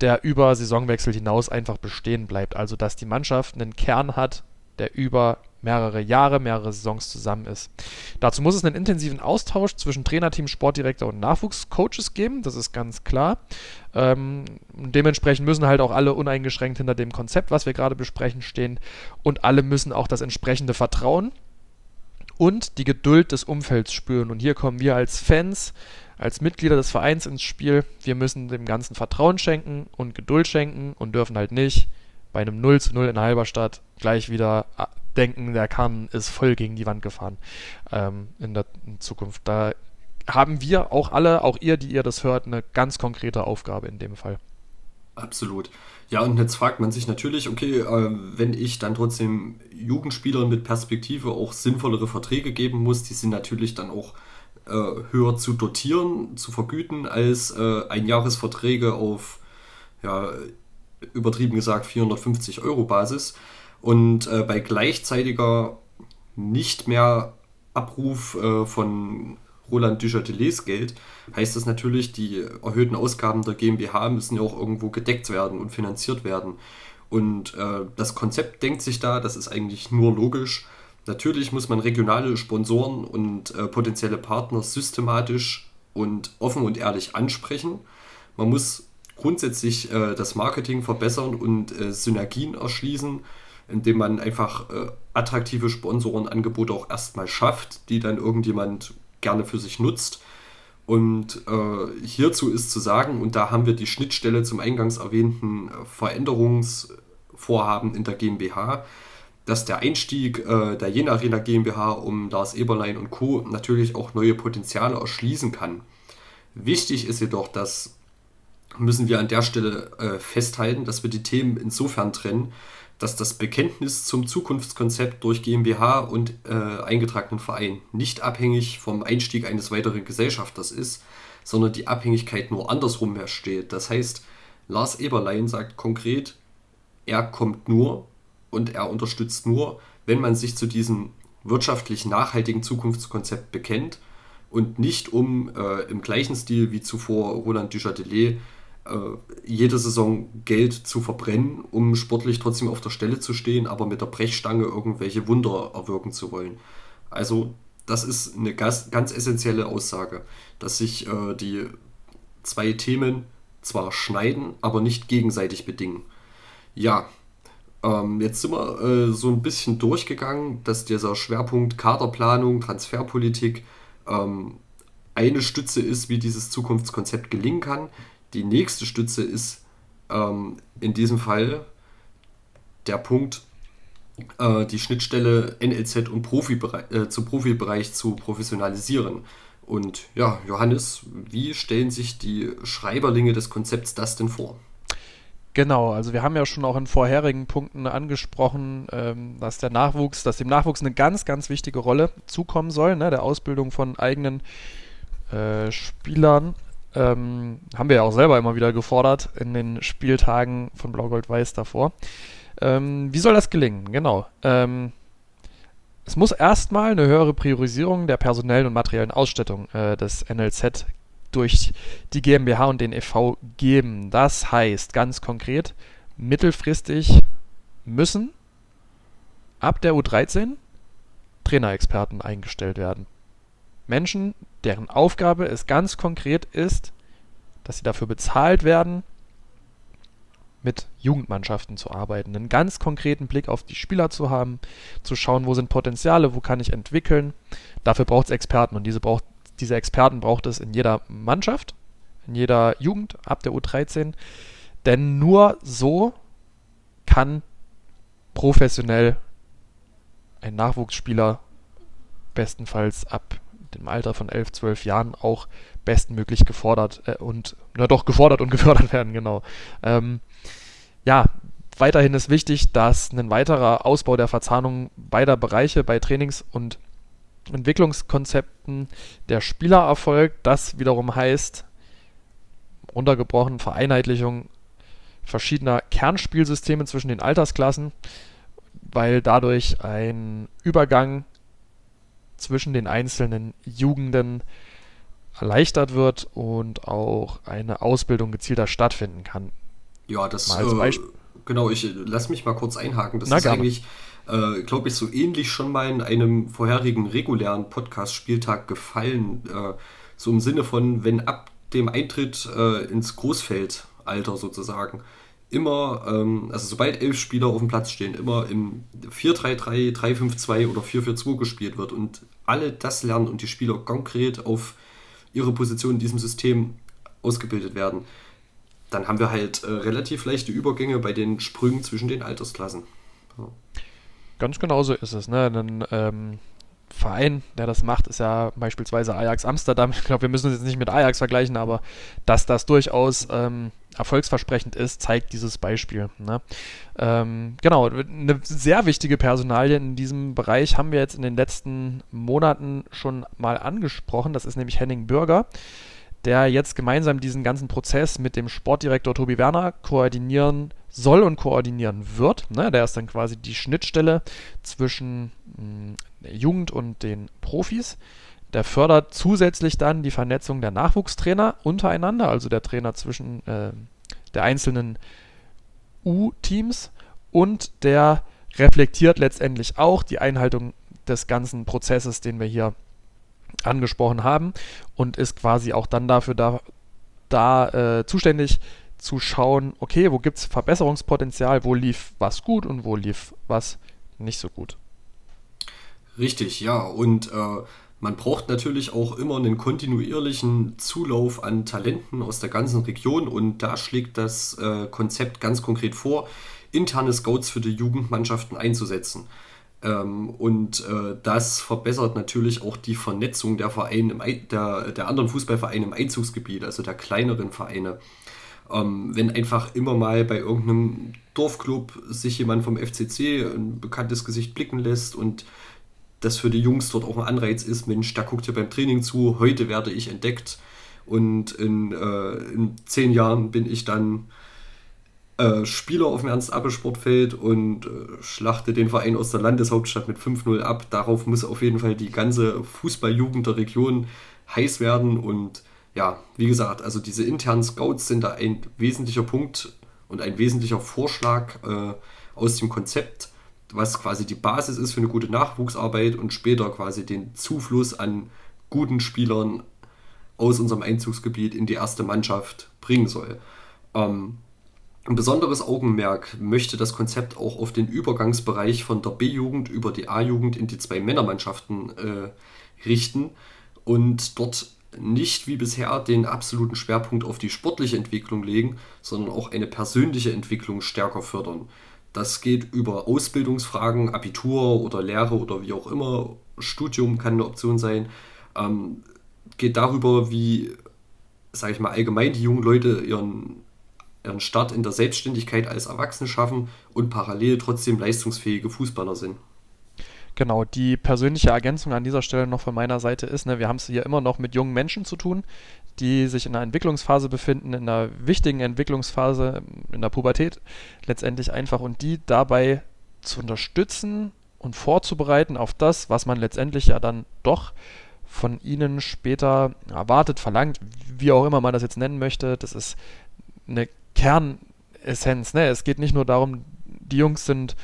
der über Saisonwechsel hinaus einfach bestehen bleibt. Also, dass die Mannschaft einen Kern hat, der über mehrere Jahre, mehrere Saisons zusammen ist. Dazu muss es einen intensiven Austausch zwischen Trainerteam, Sportdirektor und Nachwuchscoaches geben, das ist ganz klar. Ähm, dementsprechend müssen halt auch alle uneingeschränkt hinter dem Konzept, was wir gerade besprechen, stehen und alle müssen auch das entsprechende Vertrauen und die Geduld des Umfelds spüren. Und hier kommen wir als Fans, als Mitglieder des Vereins ins Spiel. Wir müssen dem Ganzen Vertrauen schenken und Geduld schenken und dürfen halt nicht bei einem null zu null in Halberstadt gleich wieder denken, der Kahn ist voll gegen die Wand gefahren ähm, in der in Zukunft. Da haben wir auch alle, auch ihr, die ihr das hört, eine ganz konkrete Aufgabe in dem Fall. Absolut. Ja, und jetzt fragt man sich natürlich, okay, äh, wenn ich dann trotzdem Jugendspielern mit Perspektive auch sinnvollere Verträge geben muss, die sind natürlich dann auch äh, höher zu dotieren, zu vergüten, als äh, Einjahresverträge auf, ja, übertrieben gesagt, vierhundertfünfzig Euro Basis. Und äh, bei gleichzeitiger nicht mehr Abruf äh, von Roland Duchâtelets Geld, heißt das natürlich, die erhöhten Ausgaben der GmbH müssen ja auch irgendwo gedeckt werden und finanziert werden. Und äh, das Konzept denkt sich da, das ist eigentlich nur logisch, Natürlich muss man regionale Sponsoren und äh, potenzielle Partner systematisch und offen und ehrlich ansprechen. Man muss grundsätzlich äh, das Marketing verbessern und äh, Synergien erschließen, indem man einfach äh, attraktive Sponsorenangebote auch erstmal schafft, die dann irgendjemand gerne für sich nutzt. Und äh, hierzu ist zu sagen, und da haben wir die Schnittstelle zum eingangs erwähnten äh, Veränderungsvorhaben in der GmbH, dass der Einstieg äh, der Jena Arena GmbH um Lars Eberlein und Co. natürlich auch neue Potenziale erschließen kann. Wichtig ist jedoch, dass müssen wir an der Stelle äh, festhalten, dass wir die Themen insofern trennen, dass das Bekenntnis zum Zukunftskonzept durch GmbH und äh, eingetragenen Verein nicht abhängig vom Einstieg eines weiteren Gesellschafters ist, sondern die Abhängigkeit nur andersrum hersteht. Das heißt, Lars Eberlein sagt konkret, er kommt nur und er unterstützt nur, wenn man sich zu diesem wirtschaftlich nachhaltigen Zukunftskonzept bekennt und nicht um äh, im gleichen Stil wie zuvor Roland Duchâtelet jede Saison Geld zu verbrennen, um sportlich trotzdem auf der Stelle zu stehen, aber mit der Brechstange irgendwelche Wunder erwirken zu wollen. Also das ist eine ganz, ganz essentielle Aussage, dass sich äh, die zwei Themen zwar schneiden, aber nicht gegenseitig bedingen. Ja, ähm, jetzt sind wir äh, so ein bisschen durchgegangen, dass dieser Schwerpunkt Kaderplanung, Transferpolitik ähm, eine Stütze ist, wie dieses Zukunftskonzept gelingen kann. Die nächste Stütze ist ähm, in diesem Fall der Punkt, äh, die Schnittstelle N L Z und Profibere- äh, zum Profibereich zu professionalisieren. Und ja, Johannes, wie stellen sich die Schreiberlinge des Konzepts das denn vor? Genau, also wir haben ja schon auch in vorherigen Punkten angesprochen, ähm, dass der Nachwuchs, dass dem Nachwuchs eine ganz, ganz wichtige Rolle zukommen soll, ne, der Ausbildung von eigenen äh, Spielern. Ähm, haben wir ja auch selber immer wieder gefordert in den Spieltagen von Blau-Gold-Weiß davor. Ähm, wie soll das gelingen? Genau. Ähm, es muss erstmal eine höhere Priorisierung der personellen und materiellen Ausstattung äh, des N L Z durch die GmbH und den E V geben. Das heißt ganz konkret, mittelfristig müssen ab der U dreizehn Trainerexperten eingestellt werden. Menschen, deren Aufgabe es ganz konkret ist, dass sie dafür bezahlt werden, mit Jugendmannschaften zu arbeiten, einen ganz konkreten Blick auf die Spieler zu haben, zu schauen, wo sind Potenziale, wo kann ich entwickeln. Dafür braucht es Experten und diese, braucht, diese Experten braucht es in jeder Mannschaft, in jeder Jugend ab der U dreizehn, denn nur so kann professionell ein Nachwuchsspieler bestenfalls ab im Alter von elf, zwölf Jahren auch bestmöglich gefordert äh, und, na doch, gefordert und gefördert werden, genau. Ähm, ja, weiterhin ist wichtig, dass ein weiterer Ausbau der Verzahnung beider Bereiche bei Trainings- und Entwicklungskonzepten der Spieler erfolgt. Das wiederum heißt, runtergebrochen, Vereinheitlichung verschiedener Kernspielsysteme zwischen den Altersklassen, weil dadurch ein Übergang zwischen den einzelnen Jugenden erleichtert wird und auch eine Ausbildung gezielter stattfinden kann. Ja, das mal als Beispiel. Äh, genau, ich lass mich mal kurz einhaken. Das Na, ist gerne. eigentlich, äh, glaube ich, so ähnlich schon mal in einem vorherigen regulären Podcast-Spieltag gefallen. Äh, so im Sinne von, wenn ab dem Eintritt äh, ins Großfeldalter sozusagen immer, ähm, also sobald elf Spieler auf dem Platz stehen, immer im vier drei drei, drei fünf zwei oder vier vier zwei gespielt wird und alle das lernen und die Spieler konkret auf ihre Position in diesem System ausgebildet werden, dann haben wir halt äh, relativ leichte Übergänge bei den Sprüngen zwischen den Altersklassen. Ja. Ganz genau so ist es, ne? Dann ähm Verein, der das macht, ist ja beispielsweise Ajax Amsterdam. Ich glaube, wir müssen uns jetzt nicht mit Ajax vergleichen, aber dass das durchaus ähm, erfolgsversprechend ist, zeigt dieses Beispiel. Ne? Ähm, genau, eine sehr wichtige Personalie in diesem Bereich haben wir jetzt in den letzten Monaten schon mal angesprochen. Das ist nämlich Henning Bürger, der jetzt gemeinsam diesen ganzen Prozess mit dem Sportdirektor Tobi Werner koordinieren soll und koordinieren wird. Ne? Der ist dann quasi die Schnittstelle zwischen mh, der Jugend und den Profis. Der fördert zusätzlich dann die Vernetzung der Nachwuchstrainer untereinander, also der Trainer zwischen äh, der einzelnen U-Teams, und der reflektiert letztendlich auch die Einhaltung des ganzen Prozesses, den wir hier angesprochen haben, und ist quasi auch dann dafür da, da äh, zuständig zu schauen, okay, wo gibt es Verbesserungspotenzial, wo lief was gut und wo lief was nicht so gut. Richtig, ja, und äh, man braucht natürlich auch immer einen kontinuierlichen Zulauf an Talenten aus der ganzen Region, und da schlägt das äh, Konzept ganz konkret vor, interne Scouts für die Jugendmannschaften einzusetzen. Ähm, und äh, das verbessert natürlich auch die Vernetzung der, Vereine im Ei- der, der anderen Fußballvereine im Einzugsgebiet, also der kleineren Vereine. Ähm, wenn einfach immer mal bei irgendeinem Dorfclub sich jemand vom F C C ein bekanntes Gesicht blicken lässt und das für die Jungs dort auch ein Anreiz ist, Mensch, da guckt ihr beim Training zu, heute werde ich entdeckt und in, äh, in zehn Jahren bin ich dann Äh, Spieler auf dem Ernst-Appe-Sportfeld und äh, schlachte den Verein aus der Landeshauptstadt mit fünf null ab. Darauf muss auf jeden Fall die ganze Fußballjugend der Region heiß werden. Und ja, wie gesagt, also diese internen Scouts sind da ein wesentlicher Punkt und ein wesentlicher Vorschlag äh, aus dem Konzept, was quasi die Basis ist für eine gute Nachwuchsarbeit und später quasi den Zufluss an guten Spielern aus unserem Einzugsgebiet in die erste Mannschaft bringen soll. Ähm, Ein besonderes Augenmerk möchte das Konzept auch auf den Übergangsbereich von der B-Jugend über die A-Jugend in die zwei Männermannschaften äh, richten und dort nicht wie bisher den absoluten Schwerpunkt auf die sportliche Entwicklung legen, sondern auch eine persönliche Entwicklung stärker fördern. Das geht über Ausbildungsfragen, Abitur oder Lehre oder wie auch immer, Studium kann eine Option sein, ähm, geht darüber, wie, sage ich mal, allgemein die jungen Leute ihren ihren Start in der Selbstständigkeit als Erwachsene schaffen und parallel trotzdem leistungsfähige Fußballer sind. Genau, die persönliche Ergänzung an dieser Stelle noch von meiner Seite ist, ne, wir haben es hier immer noch mit jungen Menschen zu tun, die sich in einer Entwicklungsphase befinden, in einer wichtigen Entwicklungsphase, in der Pubertät letztendlich einfach, und die dabei zu unterstützen und vorzubereiten auf das, was man letztendlich ja dann doch von ihnen später erwartet, verlangt, wie auch immer man das jetzt nennen möchte. Das ist eine Kernessenz, ne? Es geht nicht nur darum, die Jungs sind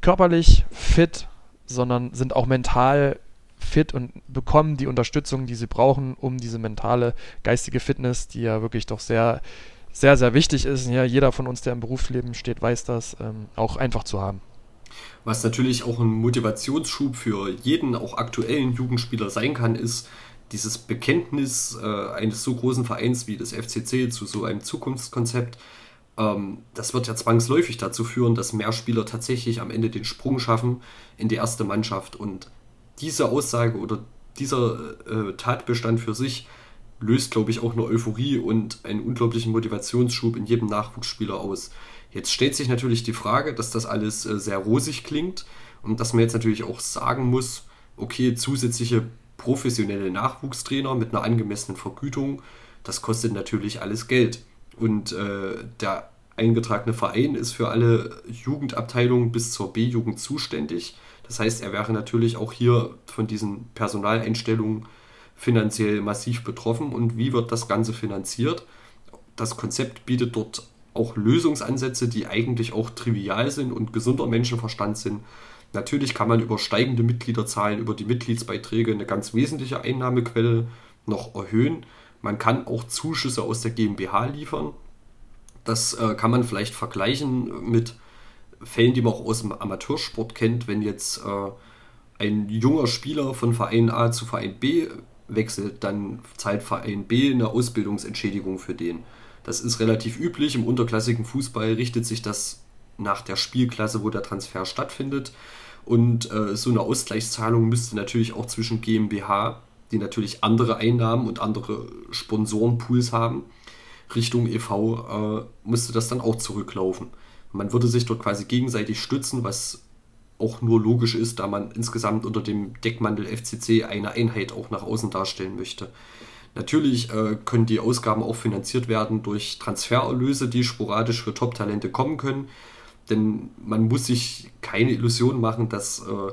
körperlich fit, sondern sind auch mental fit und bekommen die Unterstützung, die sie brauchen, um diese mentale, geistige Fitness, die ja wirklich doch sehr, sehr, sehr wichtig ist. Ja, jeder von uns, der im Berufsleben steht, weiß das, ähm, auch einfach zu haben. Was natürlich auch ein Motivationsschub für jeden, auch aktuellen Jugendspieler sein kann, ist dieses Bekenntnis äh, eines so großen Vereins wie des F C C zu so einem Zukunftskonzept. Ähm, das wird ja zwangsläufig dazu führen, dass mehr Spieler tatsächlich am Ende den Sprung schaffen in die erste Mannschaft. Und diese Aussage oder dieser äh, Tatbestand für sich löst, glaube ich, auch eine Euphorie und einen unglaublichen Motivationsschub in jedem Nachwuchsspieler aus. Jetzt stellt sich natürlich die Frage, dass das alles äh, sehr rosig klingt und dass man jetzt natürlich auch sagen muss, okay, zusätzliche professionelle Nachwuchstrainer mit einer angemessenen Vergütung, das kostet natürlich alles Geld. Und äh, der eingetragene Verein ist für alle Jugendabteilungen bis zur B-Jugend zuständig. Das heißt, er wäre natürlich auch hier von diesen Personaleinstellungen finanziell massiv betroffen. Und wie wird das Ganze finanziert? Das Konzept bietet dort auch Lösungsansätze, die eigentlich auch trivial sind und gesunder Menschenverstand sind. Natürlich kann man über steigende Mitgliederzahlen, über die Mitgliedsbeiträge eine ganz wesentliche Einnahmequelle noch erhöhen. Man kann auch Zuschüsse aus der GmbH liefern. Das äh, kann man vielleicht vergleichen mit Fällen, die man auch aus dem Amateursport kennt. Wenn jetzt äh, ein junger Spieler von Verein A zu Verein B wechselt, dann zahlt Verein B eine Ausbildungsentschädigung für den. Das ist relativ üblich. Im unterklassigen Fußball richtet sich das nach der Spielklasse, wo der Transfer stattfindet. Und äh, so eine Ausgleichszahlung müsste natürlich auch zwischen GmbH, die natürlich andere Einnahmen und andere Sponsorenpools haben, Richtung e V, äh, müsste das dann auch zurücklaufen. Man würde sich dort quasi gegenseitig stützen, was auch nur logisch ist, da man insgesamt unter dem Deckmantel F C C eine Einheit auch nach außen darstellen möchte. Natürlich äh, können die Ausgaben auch finanziert werden durch Transfererlöse, die sporadisch für Top-Talente kommen können. Denn man muss sich keine Illusion machen, dass äh,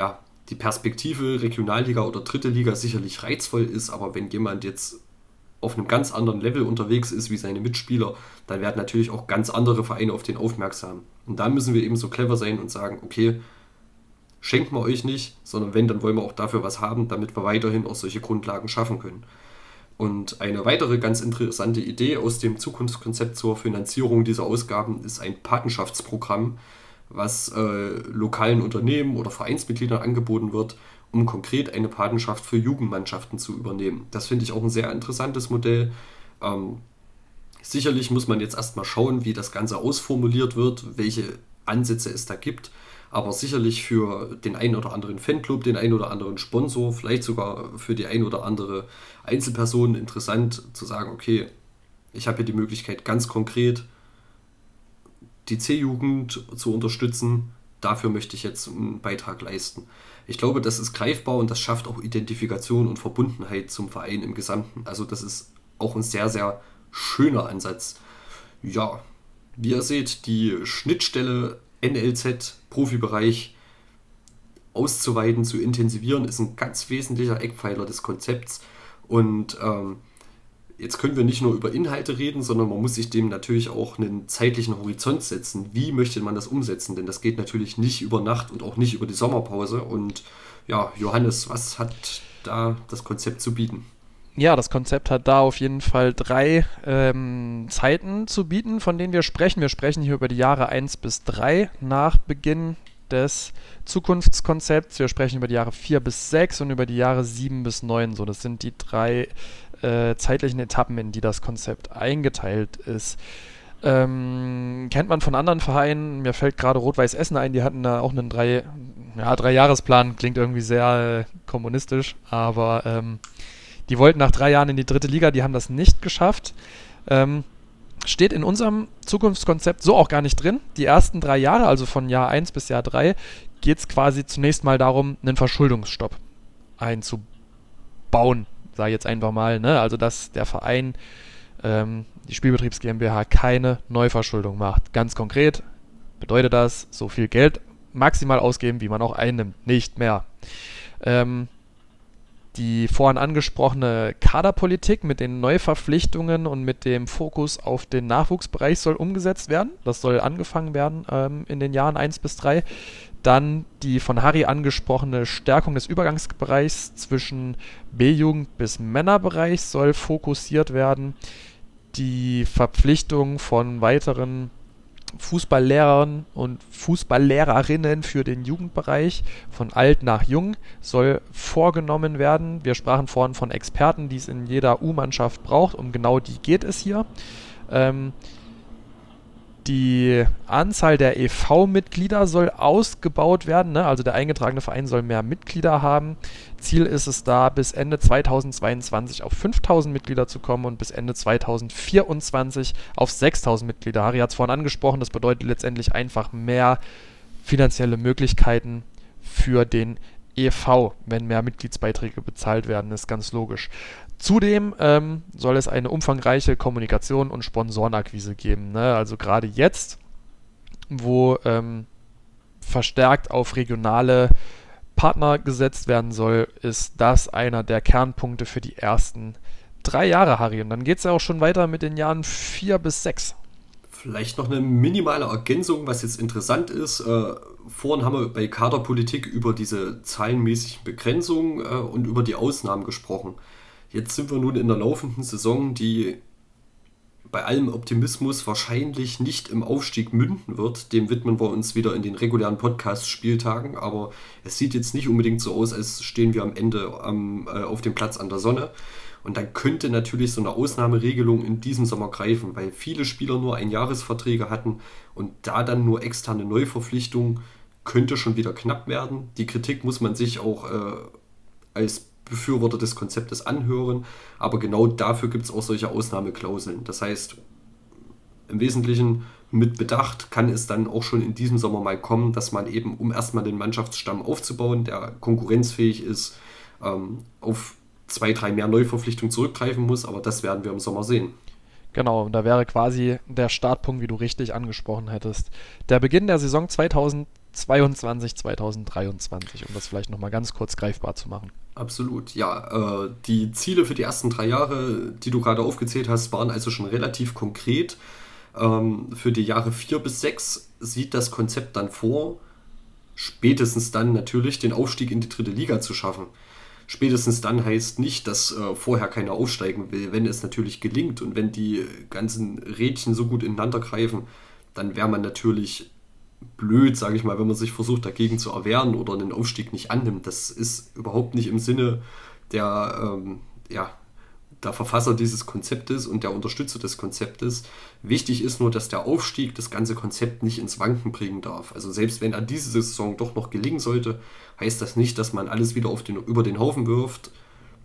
ja, die Perspektive Regionalliga oder Dritte Liga sicherlich reizvoll ist. Aber wenn jemand jetzt auf einem ganz anderen Level unterwegs ist wie seine Mitspieler, dann werden natürlich auch ganz andere Vereine auf den aufmerksam. Und da müssen wir eben so clever sein und sagen, okay, schenken wir euch nicht, sondern wenn, dann wollen wir auch dafür was haben, damit wir weiterhin auch solche Grundlagen schaffen können. Und eine weitere ganz interessante Idee aus dem Zukunftskonzept zur Finanzierung dieser Ausgaben ist ein Patenschaftsprogramm, was äh, lokalen Unternehmen oder Vereinsmitgliedern angeboten wird, um konkret eine Patenschaft für Jugendmannschaften zu übernehmen. Das finde ich auch ein sehr interessantes Modell. Ähm, sicherlich muss man jetzt erstmal schauen, wie das Ganze ausformuliert wird, welche Ansätze es da gibt. Aber sicherlich für den einen oder anderen Fanclub, den einen oder anderen Sponsor, vielleicht sogar für die ein oder andere Einzelperson interessant zu sagen, okay, ich habe hier die Möglichkeit, ganz konkret die C-Jugend zu unterstützen, dafür möchte ich jetzt einen Beitrag leisten. Ich glaube, das ist greifbar und das schafft auch Identifikation und Verbundenheit zum Verein im Gesamten. Also das ist auch ein sehr, sehr schöner Ansatz. Ja, wie ihr seht, die Schnittstelle N L Z-Profibereich auszuweiten, zu intensivieren, ist ein ganz wesentlicher Eckpfeiler des Konzepts. Und ähm, jetzt können wir nicht nur über Inhalte reden, sondern man muss sich dem natürlich auch einen zeitlichen Horizont setzen. Wie möchte man das umsetzen? Denn das geht natürlich nicht über Nacht und auch nicht über die Sommerpause. Und ja, Johannes, was hat da das Konzept zu bieten? Ja, das Konzept hat da auf jeden Fall drei ähm, Zeiten zu bieten, von denen wir sprechen. Wir sprechen hier über die Jahre eins bis drei nach Beginn des Zukunftskonzepts. Wir sprechen über die Jahre vier bis sechs und über die Jahre sieben bis neun. So, das sind die drei äh, zeitlichen Etappen, in die das Konzept eingeteilt ist. Ähm, kennt man von anderen Vereinen. Mir fällt gerade Rot-Weiß Essen ein. Die hatten da auch einen drei, ja, Drei-Jahresplan. Klingt irgendwie sehr äh, kommunistisch, aber... Ähm, Die wollten nach drei Jahren in die dritte Liga, die haben das nicht geschafft. Ähm, steht in unserem Zukunftskonzept so auch gar nicht drin. Die ersten drei Jahre, also von Jahr eins bis Jahr drei, geht es quasi zunächst mal darum, einen Verschuldungsstopp einzubauen. Sag ich jetzt einfach mal, ne? Also dass der Verein, ähm, die Spielbetriebs GmbH, keine Neuverschuldung macht. Ganz konkret bedeutet das, so viel Geld maximal ausgeben, wie man auch einnimmt. Nicht mehr. Ähm, Die vorhin angesprochene Kaderpolitik mit den Neuverpflichtungen und mit dem Fokus auf den Nachwuchsbereich soll umgesetzt werden. Das soll angefangen werden ähm, in den Jahren eins bis drei. Dann die von Harry angesprochene Stärkung des Übergangsbereichs zwischen B-Jugend bis Männerbereich soll fokussiert werden. Die Verpflichtung von weiteren Fußballlehrern und Fußballlehrerinnen für den Jugendbereich von alt nach jung soll vorgenommen werden. Wir sprachen vorhin von Experten, die es in jeder U-Mannschaft braucht. Um genau die geht es hier. Ähm, die Anzahl der E V-Mitglieder soll ausgebaut werden, ne? Also der eingetragene Verein soll mehr Mitglieder haben. Ziel ist es da, bis Ende zweitausendzweiundzwanzig auf fünftausend Mitglieder zu kommen und bis Ende zweitausendvierundzwanzig auf sechstausend Mitglieder. Harry hat es vorhin angesprochen, das bedeutet letztendlich einfach mehr finanzielle Möglichkeiten für den E V, wenn mehr Mitgliedsbeiträge bezahlt werden, ist ganz logisch. Zudem ähm, soll es eine umfangreiche Kommunikation und Sponsorenakquise geben, ne? Also gerade jetzt, wo ähm, verstärkt auf regionale Partner gesetzt werden soll, ist das einer der Kernpunkte für die ersten drei Jahre, Harry. Und dann geht es ja auch schon weiter mit den Jahren vier bis sechs. Vielleicht noch eine minimale Ergänzung, was jetzt interessant ist. Äh, vorhin haben wir bei Kaderpolitik über diese zahlenmäßigen Begrenzungen äh, und über die Ausnahmen gesprochen. Jetzt sind wir nun in der laufenden Saison, die bei allem Optimismus wahrscheinlich nicht im Aufstieg münden wird. Dem widmen wir uns wieder in den regulären Podcast-Spieltagen, aber es sieht jetzt nicht unbedingt so aus, als stehen wir am Ende am, äh, auf dem Platz an der Sonne. Und dann könnte natürlich so eine Ausnahmeregelung in diesem Sommer greifen, weil viele Spieler nur Einjahresverträge hatten und da dann nur externe Neuverpflichtungen könnte schon wieder knapp werden. Die Kritik muss man sich auch äh, als Befürworter des Konzeptes anhören, aber genau dafür gibt es auch solche Ausnahmeklauseln. Das heißt, im Wesentlichen mit Bedacht kann es dann auch schon in diesem Sommer mal kommen, dass man eben, um erstmal den Mannschaftsstamm aufzubauen, der konkurrenzfähig ist, ähm, auf zwei, drei mehr Neuverpflichtungen zurückgreifen muss, aber das werden wir im Sommer sehen. Genau, und da wäre quasi der Startpunkt, wie du richtig angesprochen hättest. Der Beginn der Saison zweitausendzweiundzwanzig, zweitausenddreiundzwanzig, um das vielleicht nochmal ganz kurz greifbar zu machen. Absolut, ja. Äh, die Ziele für die ersten drei Jahre, die du gerade aufgezählt hast, waren also schon relativ konkret. Ähm, für die Jahre vier bis sechs sieht das Konzept dann vor, spätestens dann natürlich den Aufstieg in die dritte Liga zu schaffen. Spätestens dann heißt nicht, dass äh, vorher keiner aufsteigen will. Wenn es natürlich gelingt und wenn die ganzen Rädchen so gut ineinander greifen, dann wäre man natürlich blöd, sage ich mal, wenn man sich versucht, dagegen zu erwehren oder einen Aufstieg nicht annimmt. Das ist überhaupt nicht im Sinne der, ähm, ja, der Verfasser dieses Konzeptes und der Unterstützer des Konzeptes. Wichtig ist nur, dass der Aufstieg das ganze Konzept nicht ins Wanken bringen darf. Also selbst wenn an diese Saison doch noch gelingen sollte, heißt das nicht, dass man alles wieder auf den, über den Haufen wirft,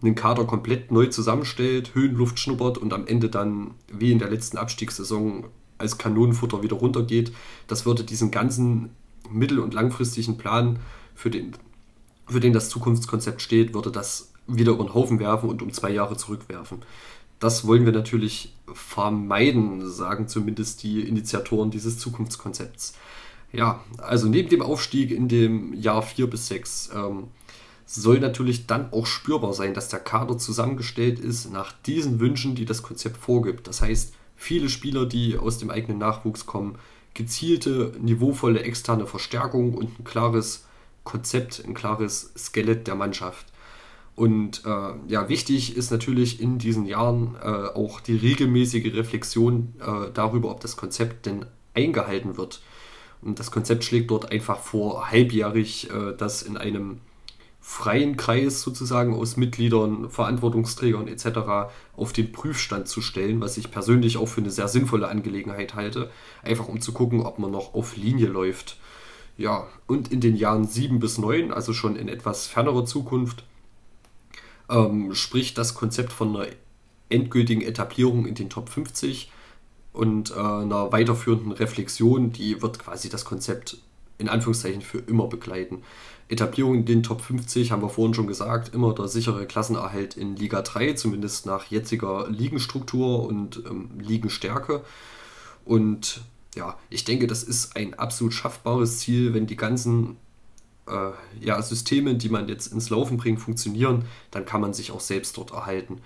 einen Kader komplett neu zusammenstellt, Höhenluft schnuppert und am Ende dann, wie in der letzten Abstiegssaison, als Kanonenfutter wieder runtergeht. Das würde diesen ganzen mittel- und langfristigen Plan, für den, für den das Zukunftskonzept steht, würde das wieder über den Haufen werfen und um zwei Jahre zurückwerfen. Das wollen wir natürlich vermeiden, sagen zumindest die Initiatoren dieses Zukunftskonzepts. Ja, also neben dem Aufstieg in dem Jahr vier bis sechs ähm, soll natürlich dann auch spürbar sein, dass der Kader zusammengestellt ist nach diesen Wünschen, die das Konzept vorgibt. Das heißt, viele Spieler, die aus dem eigenen Nachwuchs kommen, gezielte, niveauvolle externe Verstärkung und ein klares Konzept, ein klares Skelett der Mannschaft. Und äh, ja, wichtig ist natürlich in diesen Jahren äh, auch die regelmäßige Reflexion äh, darüber, ob das Konzept denn eingehalten wird. Und das Konzept schlägt dort einfach vor, halbjährig äh, das in einem freien Kreis sozusagen aus Mitgliedern, Verantwortungsträgern et cetera auf den Prüfstand zu stellen, was ich persönlich auch für eine sehr sinnvolle Angelegenheit halte, einfach um zu gucken, ob man noch auf Linie läuft. Ja, und in den Jahren sieben bis neun, also schon in etwas fernerer Zukunft, ähm, spricht das Konzept von einer endgültigen Etablierung in den Top fünfzig und äh, einer weiterführenden Reflexion, die wird quasi das Konzept in Anführungszeichen für immer begleiten. Etablierung in den Top fünfzig, haben wir vorhin schon gesagt, immer der sichere Klassenerhalt in Liga drei, zumindest nach jetziger Ligenstruktur und ähm, Ligenstärke. Und ja, ich denke, das ist ein absolut schaffbares Ziel. Wenn die ganzen äh, ja, Systeme, die man jetzt ins Laufen bringt, funktionieren, dann kann man sich auch selbst dort erhalten.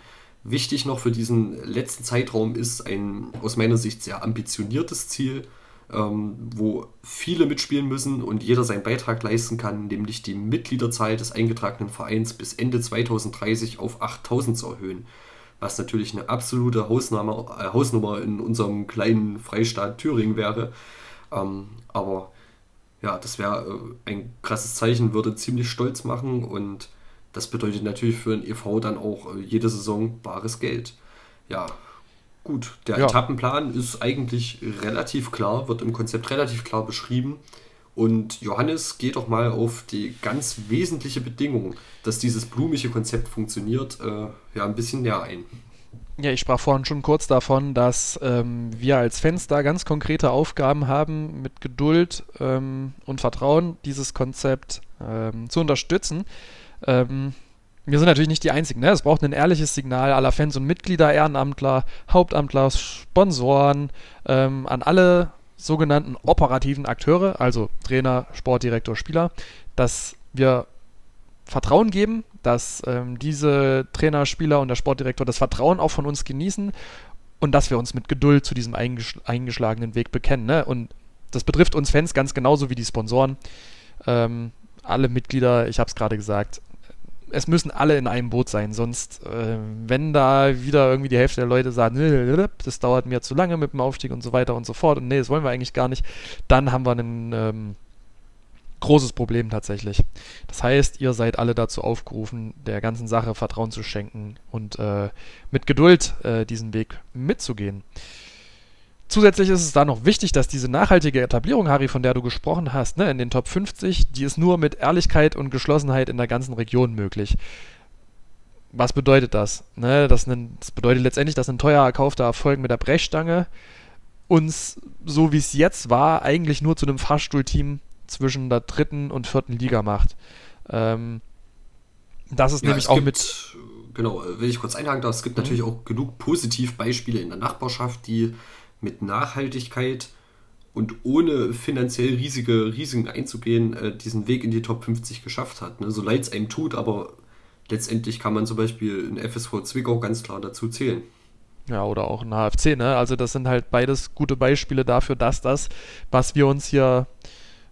Wichtig noch für diesen letzten Zeitraum ist ein aus meiner Sicht sehr ambitioniertes Ziel, wo viele mitspielen müssen und jeder seinen Beitrag leisten kann, nämlich die Mitgliederzahl des eingetragenen Vereins bis Ende zwanzig dreißig auf achttausend zu erhöhen, was natürlich eine absolute Hausnummer, äh, Hausnummer in unserem kleinen Freistaat Thüringen wäre, ähm, aber ja, das wäre äh, ein krasses Zeichen, würde ziemlich stolz machen und das bedeutet natürlich für den e V dann auch äh, jede Saison bares Geld. Ja, gut, der ja. Etappenplan ist eigentlich relativ klar, wird im Konzept relativ klar beschrieben. Und Johannes, geh doch mal auf die ganz wesentliche Bedingung, dass dieses blumige Konzept funktioniert, äh, ja, ein bisschen näher ein. Ja, ich sprach vorhin schon kurz davon, dass ähm, wir als Fans da ganz konkrete Aufgaben haben, mit Geduld ähm, und Vertrauen dieses Konzept ähm, zu unterstützen. Ähm, Wir sind natürlich nicht die Einzigen, ne? Es braucht ein ehrliches Signal aller Fans und Mitglieder, Ehrenamtler, Hauptamtler, Sponsoren, ähm, an alle sogenannten operativen Akteure, also Trainer, Sportdirektor, Spieler, dass wir Vertrauen geben, dass ähm, diese Trainer, Spieler und der Sportdirektor das Vertrauen auch von uns genießen und dass wir uns mit Geduld zu diesem eingeschl- eingeschlagenen Weg bekennen, ne? Und das betrifft uns Fans ganz genauso wie die Sponsoren, ähm, alle Mitglieder, ich habe es gerade gesagt. Es müssen alle in einem Boot sein, sonst, äh, wenn da wieder irgendwie die Hälfte der Leute sagen, das dauert mir zu lange mit dem Aufstieg und so weiter und so fort und nee, das wollen wir eigentlich gar nicht, dann haben wir ein ähm, großes Problem tatsächlich. Das heißt, ihr seid alle dazu aufgerufen, der ganzen Sache Vertrauen zu schenken und äh, mit Geduld äh, diesen Weg mitzugehen. Zusätzlich ist es da noch wichtig, dass diese nachhaltige Etablierung, Harry, von der du gesprochen hast, ne, in den Top fünfzig, die ist nur mit Ehrlichkeit und Geschlossenheit in der ganzen Region möglich. Was bedeutet das? Ne, das, nen, das bedeutet letztendlich, dass ein teuer erkaufter Erfolg mit der Brechstange uns, so wie es jetzt war, eigentlich nur zu einem Fahrstuhlteam zwischen der dritten und vierten Liga macht. Ähm, das ist ja, nämlich auch gibt, mit... Genau, will ich kurz einhaken, darf, es gibt mhm. natürlich auch genug Positivbeispiele in der Nachbarschaft, die mit Nachhaltigkeit und ohne finanziell riesige Risiken einzugehen, äh, diesen Weg in die Top fünfzig geschafft hat. Ne? So leid es einem tut, aber letztendlich kann man zum Beispiel einen F S V Zwickau ganz klar dazu zählen. Ja, oder auch einen H F C. Ne? Also das sind halt beides gute Beispiele dafür, dass das, was wir uns hier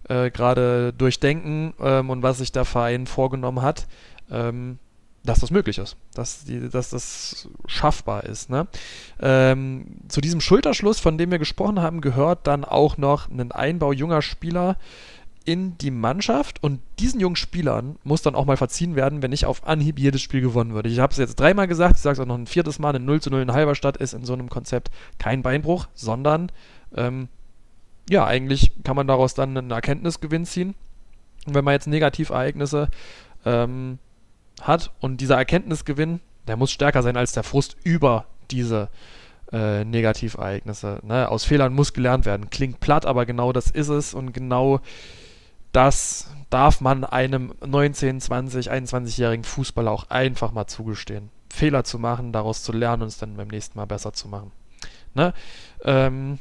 äh, gerade durchdenken ähm, und was sich der Verein vorgenommen hat, ähm, dass das möglich ist, dass, die, dass das schaffbar ist. Ne? Ähm, zu diesem Schulterschluss, von dem wir gesprochen haben, gehört dann auch noch ein Einbau junger Spieler in die Mannschaft, und diesen jungen Spielern muss dann auch mal verziehen werden, wenn nicht auf Anhieb jedes Spiel gewonnen würde. Ich habe es jetzt dreimal gesagt, ich sage es auch noch ein viertes Mal, ein null zu null in Halberstadt ist in so einem Konzept kein Beinbruch, sondern ähm, ja, eigentlich kann man daraus dann einen Erkenntnisgewinn ziehen. Und wenn man jetzt Negativereignisse ähm, hat und dieser Erkenntnisgewinn, der muss stärker sein als der Frust über diese Äh, Negativereignisse. Ne? Aus Fehlern muss gelernt werden. Klingt platt, aber genau das ist es, und genau das darf man einem neunzehn-, zwanzig-, einundzwanzigjährigen Fußballer auch einfach mal zugestehen. Fehler zu machen, daraus zu lernen und es dann beim nächsten Mal besser zu machen. Ne? Ähm,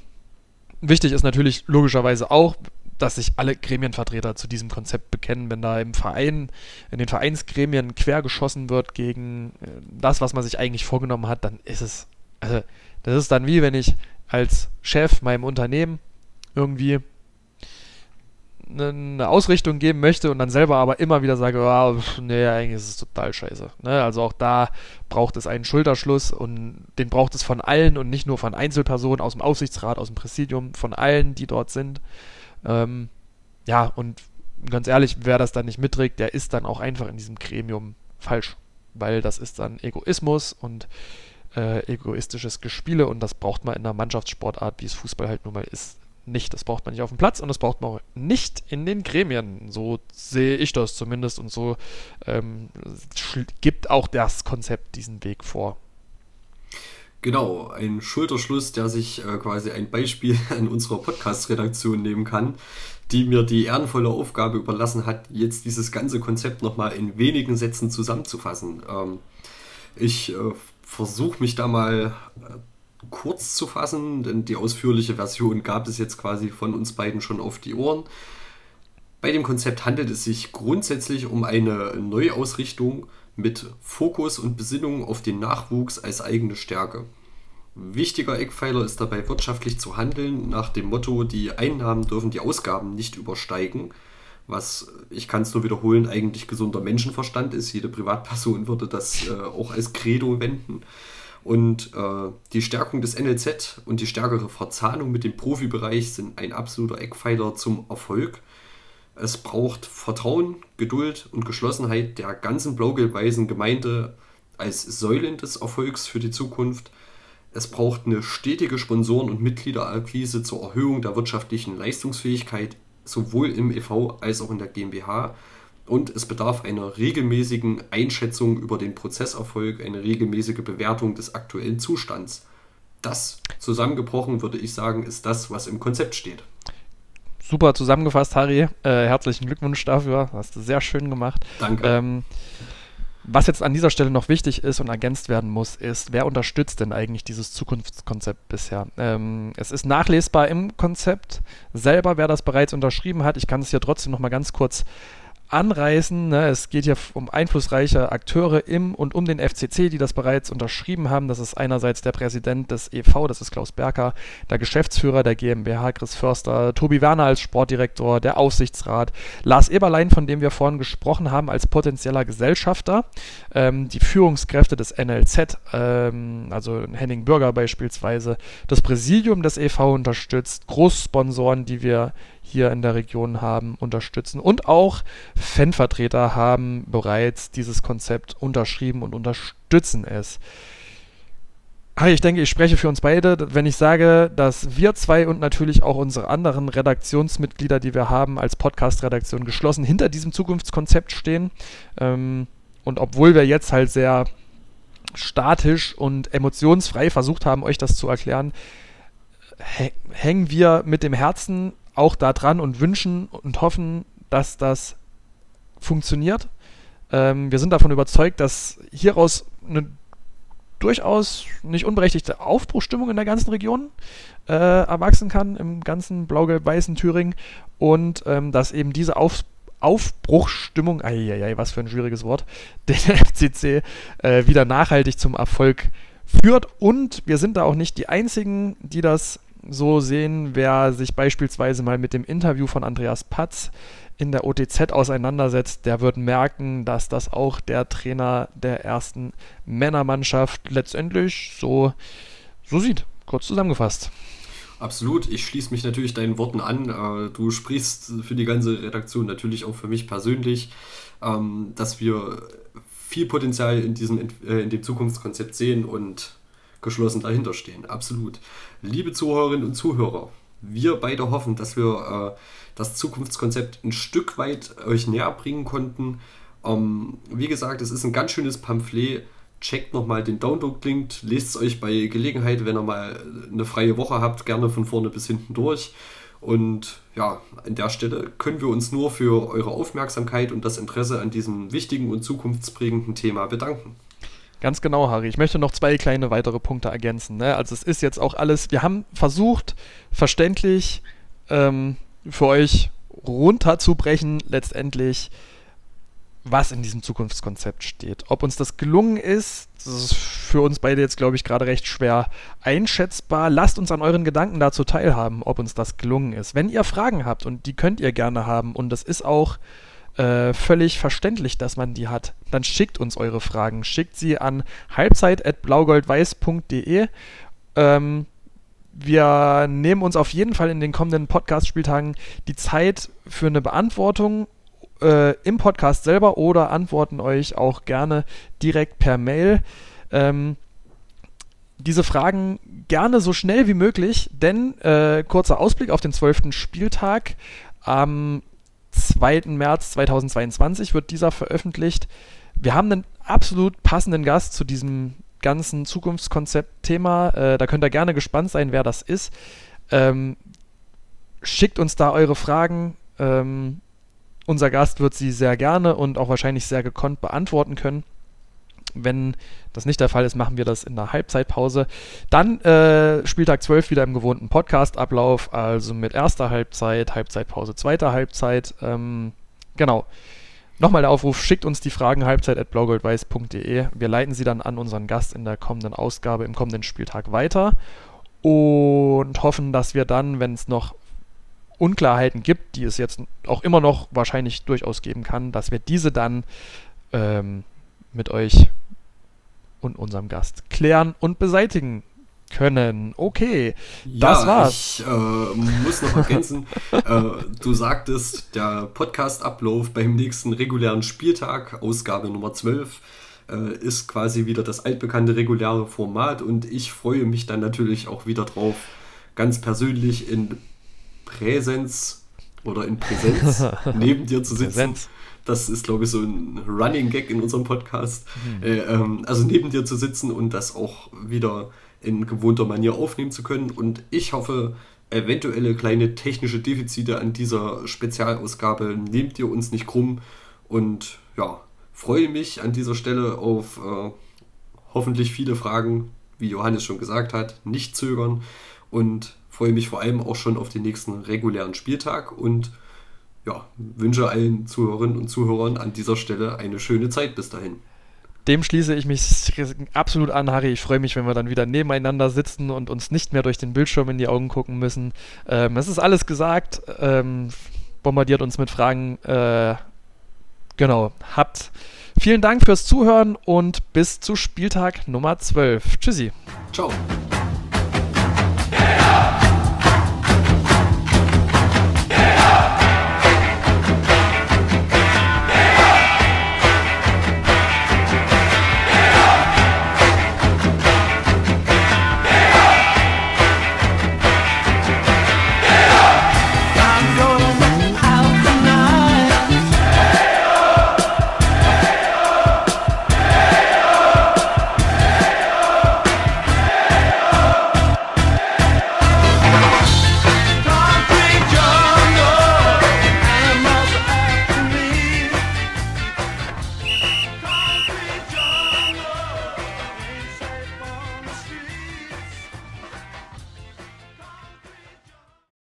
wichtig ist natürlich logischerweise auch, dass sich alle Gremienvertreter zu diesem Konzept bekennen. Wenn da im Verein, in den Vereinsgremien quergeschossen wird gegen das, was man sich eigentlich vorgenommen hat, dann ist es also, das ist dann wie, wenn ich als Chef meinem Unternehmen irgendwie eine Ausrichtung geben möchte und dann selber aber immer wieder sage, oh, nee, eigentlich ist es total scheiße. Ne? Also auch da braucht es einen Schulterschluss, und den braucht es von allen und nicht nur von Einzelpersonen aus dem Aufsichtsrat, aus dem Präsidium, von allen, die dort sind. Ähm, ja, und ganz ehrlich, wer das dann nicht mitträgt, der ist dann auch einfach in diesem Gremium falsch, weil das ist dann Egoismus und Äh, egoistisches Gespiele, und das braucht man in einer Mannschaftssportart, wie es Fußball halt nun mal ist, nicht. Das braucht man nicht auf dem Platz und das braucht man nicht in den Gremien. So sehe ich das zumindest, und so ähm, schl- gibt auch das Konzept diesen Weg vor. Genau, ein Schulterschluss, der sich äh, quasi ein Beispiel an unserer Podcast-Redaktion nehmen kann, die mir die ehrenvolle Aufgabe überlassen hat, jetzt dieses ganze Konzept nochmal in wenigen Sätzen zusammenzufassen. Ähm, ich äh, Versuche mich da mal äh, kurz zu fassen, denn die ausführliche Version gab es jetzt quasi von uns beiden schon auf die Ohren. Bei dem Konzept handelt es sich grundsätzlich um eine Neuausrichtung mit Fokus und Besinnung auf den Nachwuchs als eigene Stärke. Wichtiger Eckpfeiler ist dabei, wirtschaftlich zu handeln, nach dem Motto, die Einnahmen dürfen die Ausgaben nicht übersteigen, was, ich kann es nur wiederholen, eigentlich gesunder Menschenverstand ist. Jede Privatperson würde das äh, auch als Credo wenden. Und äh, die Stärkung des N L Z und die stärkere Verzahnung mit dem Profibereich sind ein absoluter Eckpfeiler zum Erfolg. Es braucht Vertrauen, Geduld und Geschlossenheit der ganzen blau-gelb-weißen Gemeinde als Säulen des Erfolgs für die Zukunft. Es braucht eine stetige Sponsoren- und Mitgliederakquise zur Erhöhung der wirtschaftlichen Leistungsfähigkeit, sowohl im e V als auch in der GmbH, und es bedarf einer regelmäßigen Einschätzung über den Prozesserfolg, eine regelmäßige Bewertung des aktuellen Zustands. Das zusammengebrochen, würde ich sagen, ist das, was im Konzept steht. Super zusammengefasst, Harry. Äh, herzlichen Glückwunsch dafür. Hast du sehr schön gemacht. Danke. Ähm, was jetzt an dieser Stelle noch wichtig ist und ergänzt werden muss, ist, wer unterstützt denn eigentlich dieses Zukunftskonzept bisher? Ähm, es ist nachlesbar im Konzept selber, wer das bereits unterschrieben hat. Ich kann es hier trotzdem nochmal ganz kurz anreißen. Ne? Es geht hier um einflussreiche Akteure im und um den F C C, die das bereits unterschrieben haben. Das ist einerseits der Präsident des e V, das ist Klaus Berger, der Geschäftsführer der GmbH, Chris Förster, Tobi Werner als Sportdirektor, der Aufsichtsrat, Lars Eberlein, von dem wir vorhin gesprochen haben, als potenzieller Gesellschafter, ähm, die Führungskräfte des N L Z, ähm, also Henning Bürger beispielsweise, das Präsidium des e V unterstützt, Großsponsoren, die wir hier in der Region haben, unterstützen, und auch Fanvertreter haben bereits dieses Konzept unterschrieben und unterstützen es. Ich denke, ich spreche für uns beide, wenn ich sage, dass wir zwei und natürlich auch unsere anderen Redaktionsmitglieder, die wir haben, als Podcast-Redaktion geschlossen, hinter diesem Zukunftskonzept stehen. Und obwohl wir jetzt halt sehr statisch und emotionsfrei versucht haben, euch das zu erklären, hängen wir mit dem Herzen auch da dran und wünschen und hoffen, dass das funktioniert. Ähm, wir sind davon überzeugt, dass hieraus eine durchaus nicht unberechtigte Aufbruchstimmung in der ganzen Region äh, erwachsen kann, im ganzen blau-gelb-weißen Thüringen, und ähm, dass eben diese Auf- Aufbruchstimmung, eieiei, was für ein schwieriges Wort, den F C C äh, wieder nachhaltig zum Erfolg führt, und wir sind da auch nicht die Einzigen, die das so sehen, wer sich beispielsweise mal mit dem Interview von Andreas Patz in der O T Z auseinandersetzt, der wird merken, dass das auch der Trainer der ersten Männermannschaft letztendlich so, so sieht. Kurz zusammengefasst. Absolut, ich schließe mich natürlich deinen Worten an. Du sprichst für die ganze Redaktion, natürlich auch für mich persönlich, dass wir viel Potenzial in diesem, in dem Zukunftskonzept sehen und geschlossen dahinter stehen. Absolut. Liebe Zuhörerinnen und Zuhörer, wir beide hoffen, dass wir äh, das Zukunftskonzept ein Stück weit euch näher bringen konnten. Ähm, wie gesagt, es ist ein ganz schönes Pamphlet. Checkt nochmal den Download-Link, lest es euch bei Gelegenheit, wenn ihr mal eine freie Woche habt, gerne von vorne bis hinten durch. Und ja, an der Stelle können wir uns nur für eure Aufmerksamkeit und das Interesse an diesem wichtigen und zukunftsprägenden Thema bedanken. Ganz genau, Harry. Ich möchte noch zwei kleine weitere Punkte ergänzen, ne? Also es ist jetzt auch alles, wir haben versucht, verständlich ähm, für euch runterzubrechen, letztendlich, was in diesem Zukunftskonzept steht. Ob uns das gelungen ist, das ist für uns beide jetzt, glaube ich, gerade recht schwer einschätzbar. Lasst uns an euren Gedanken dazu teilhaben, ob uns das gelungen ist. Wenn ihr Fragen habt, und die könnt ihr gerne haben, und das ist auch Äh, völlig verständlich, dass man die hat, dann schickt uns eure Fragen. Schickt sie an halbzeit at blaugoldweiß punkt de. Ähm, wir nehmen uns auf jeden Fall in den kommenden Podcast-Spieltagen die Zeit für eine Beantwortung äh, im Podcast selber oder antworten euch auch gerne direkt per Mail. Ähm, diese Fragen gerne so schnell wie möglich, denn äh, kurzer Ausblick auf den zwölften Spieltag am ähm, zweiten März zweitausendzweiundzwanzig wird dieser veröffentlicht. Wir haben einen absolut passenden Gast zu diesem ganzen Zukunftskonzept-Thema. Äh, da könnt ihr gerne gespannt sein, wer das ist. Ähm, schickt uns da eure Fragen. Ähm, unser Gast wird sie sehr gerne und auch wahrscheinlich sehr gekonnt beantworten können. Wenn das nicht der Fall ist, machen wir das in der Halbzeitpause. Dann äh, Spieltag zwölf wieder im gewohnten Podcast-Ablauf, also mit erster Halbzeit, Halbzeitpause, zweiter Halbzeit. Ähm, genau. Nochmal der Aufruf, schickt uns die Fragen halbzeit at blaugoldweiß punkt de. Wir leiten sie dann an unseren Gast in der kommenden Ausgabe, im kommenden Spieltag weiter und hoffen, dass wir dann, wenn es noch Unklarheiten gibt, die es jetzt auch immer noch wahrscheinlich durchaus geben kann, dass wir diese dann ähm, mit euch und unserem Gast klären und beseitigen können. Okay, ja, das war's. Ich äh, muss noch ergänzen, äh, du sagtest, der Podcast-Ablauf beim nächsten regulären Spieltag, Ausgabe Nummer zwölf, äh, ist quasi wieder das altbekannte reguläre Format und ich freue mich dann natürlich auch wieder drauf, ganz persönlich in Präsenz oder in Präsenz neben dir zu sitzen. Präsenz. Das ist, glaube ich, so ein Running Gag in unserem Podcast. Mhm. Äh, ähm, also neben dir zu sitzen und das auch wieder in gewohnter Manier aufnehmen zu können. Und ich hoffe, eventuelle kleine technische Defizite an dieser Spezialausgabe nehmt ihr uns nicht krumm. Und ja, freue mich an dieser Stelle auf äh, hoffentlich viele Fragen, wie Johannes schon gesagt hat. Nicht zögern und freue mich vor allem auch schon auf den nächsten regulären Spieltag und ja, wünsche allen Zuhörerinnen und Zuhörern an dieser Stelle eine schöne Zeit bis dahin. Dem schließe ich mich absolut an, Harry. Ich freue mich, wenn wir dann wieder nebeneinander sitzen und uns nicht mehr durch den Bildschirm in die Augen gucken müssen. Ähm, es ist alles gesagt. Ähm, bombardiert uns mit Fragen. Äh, genau. Habt vielen Dank fürs Zuhören und bis zu Spieltag Nummer zwölf. Tschüssi. Ciao.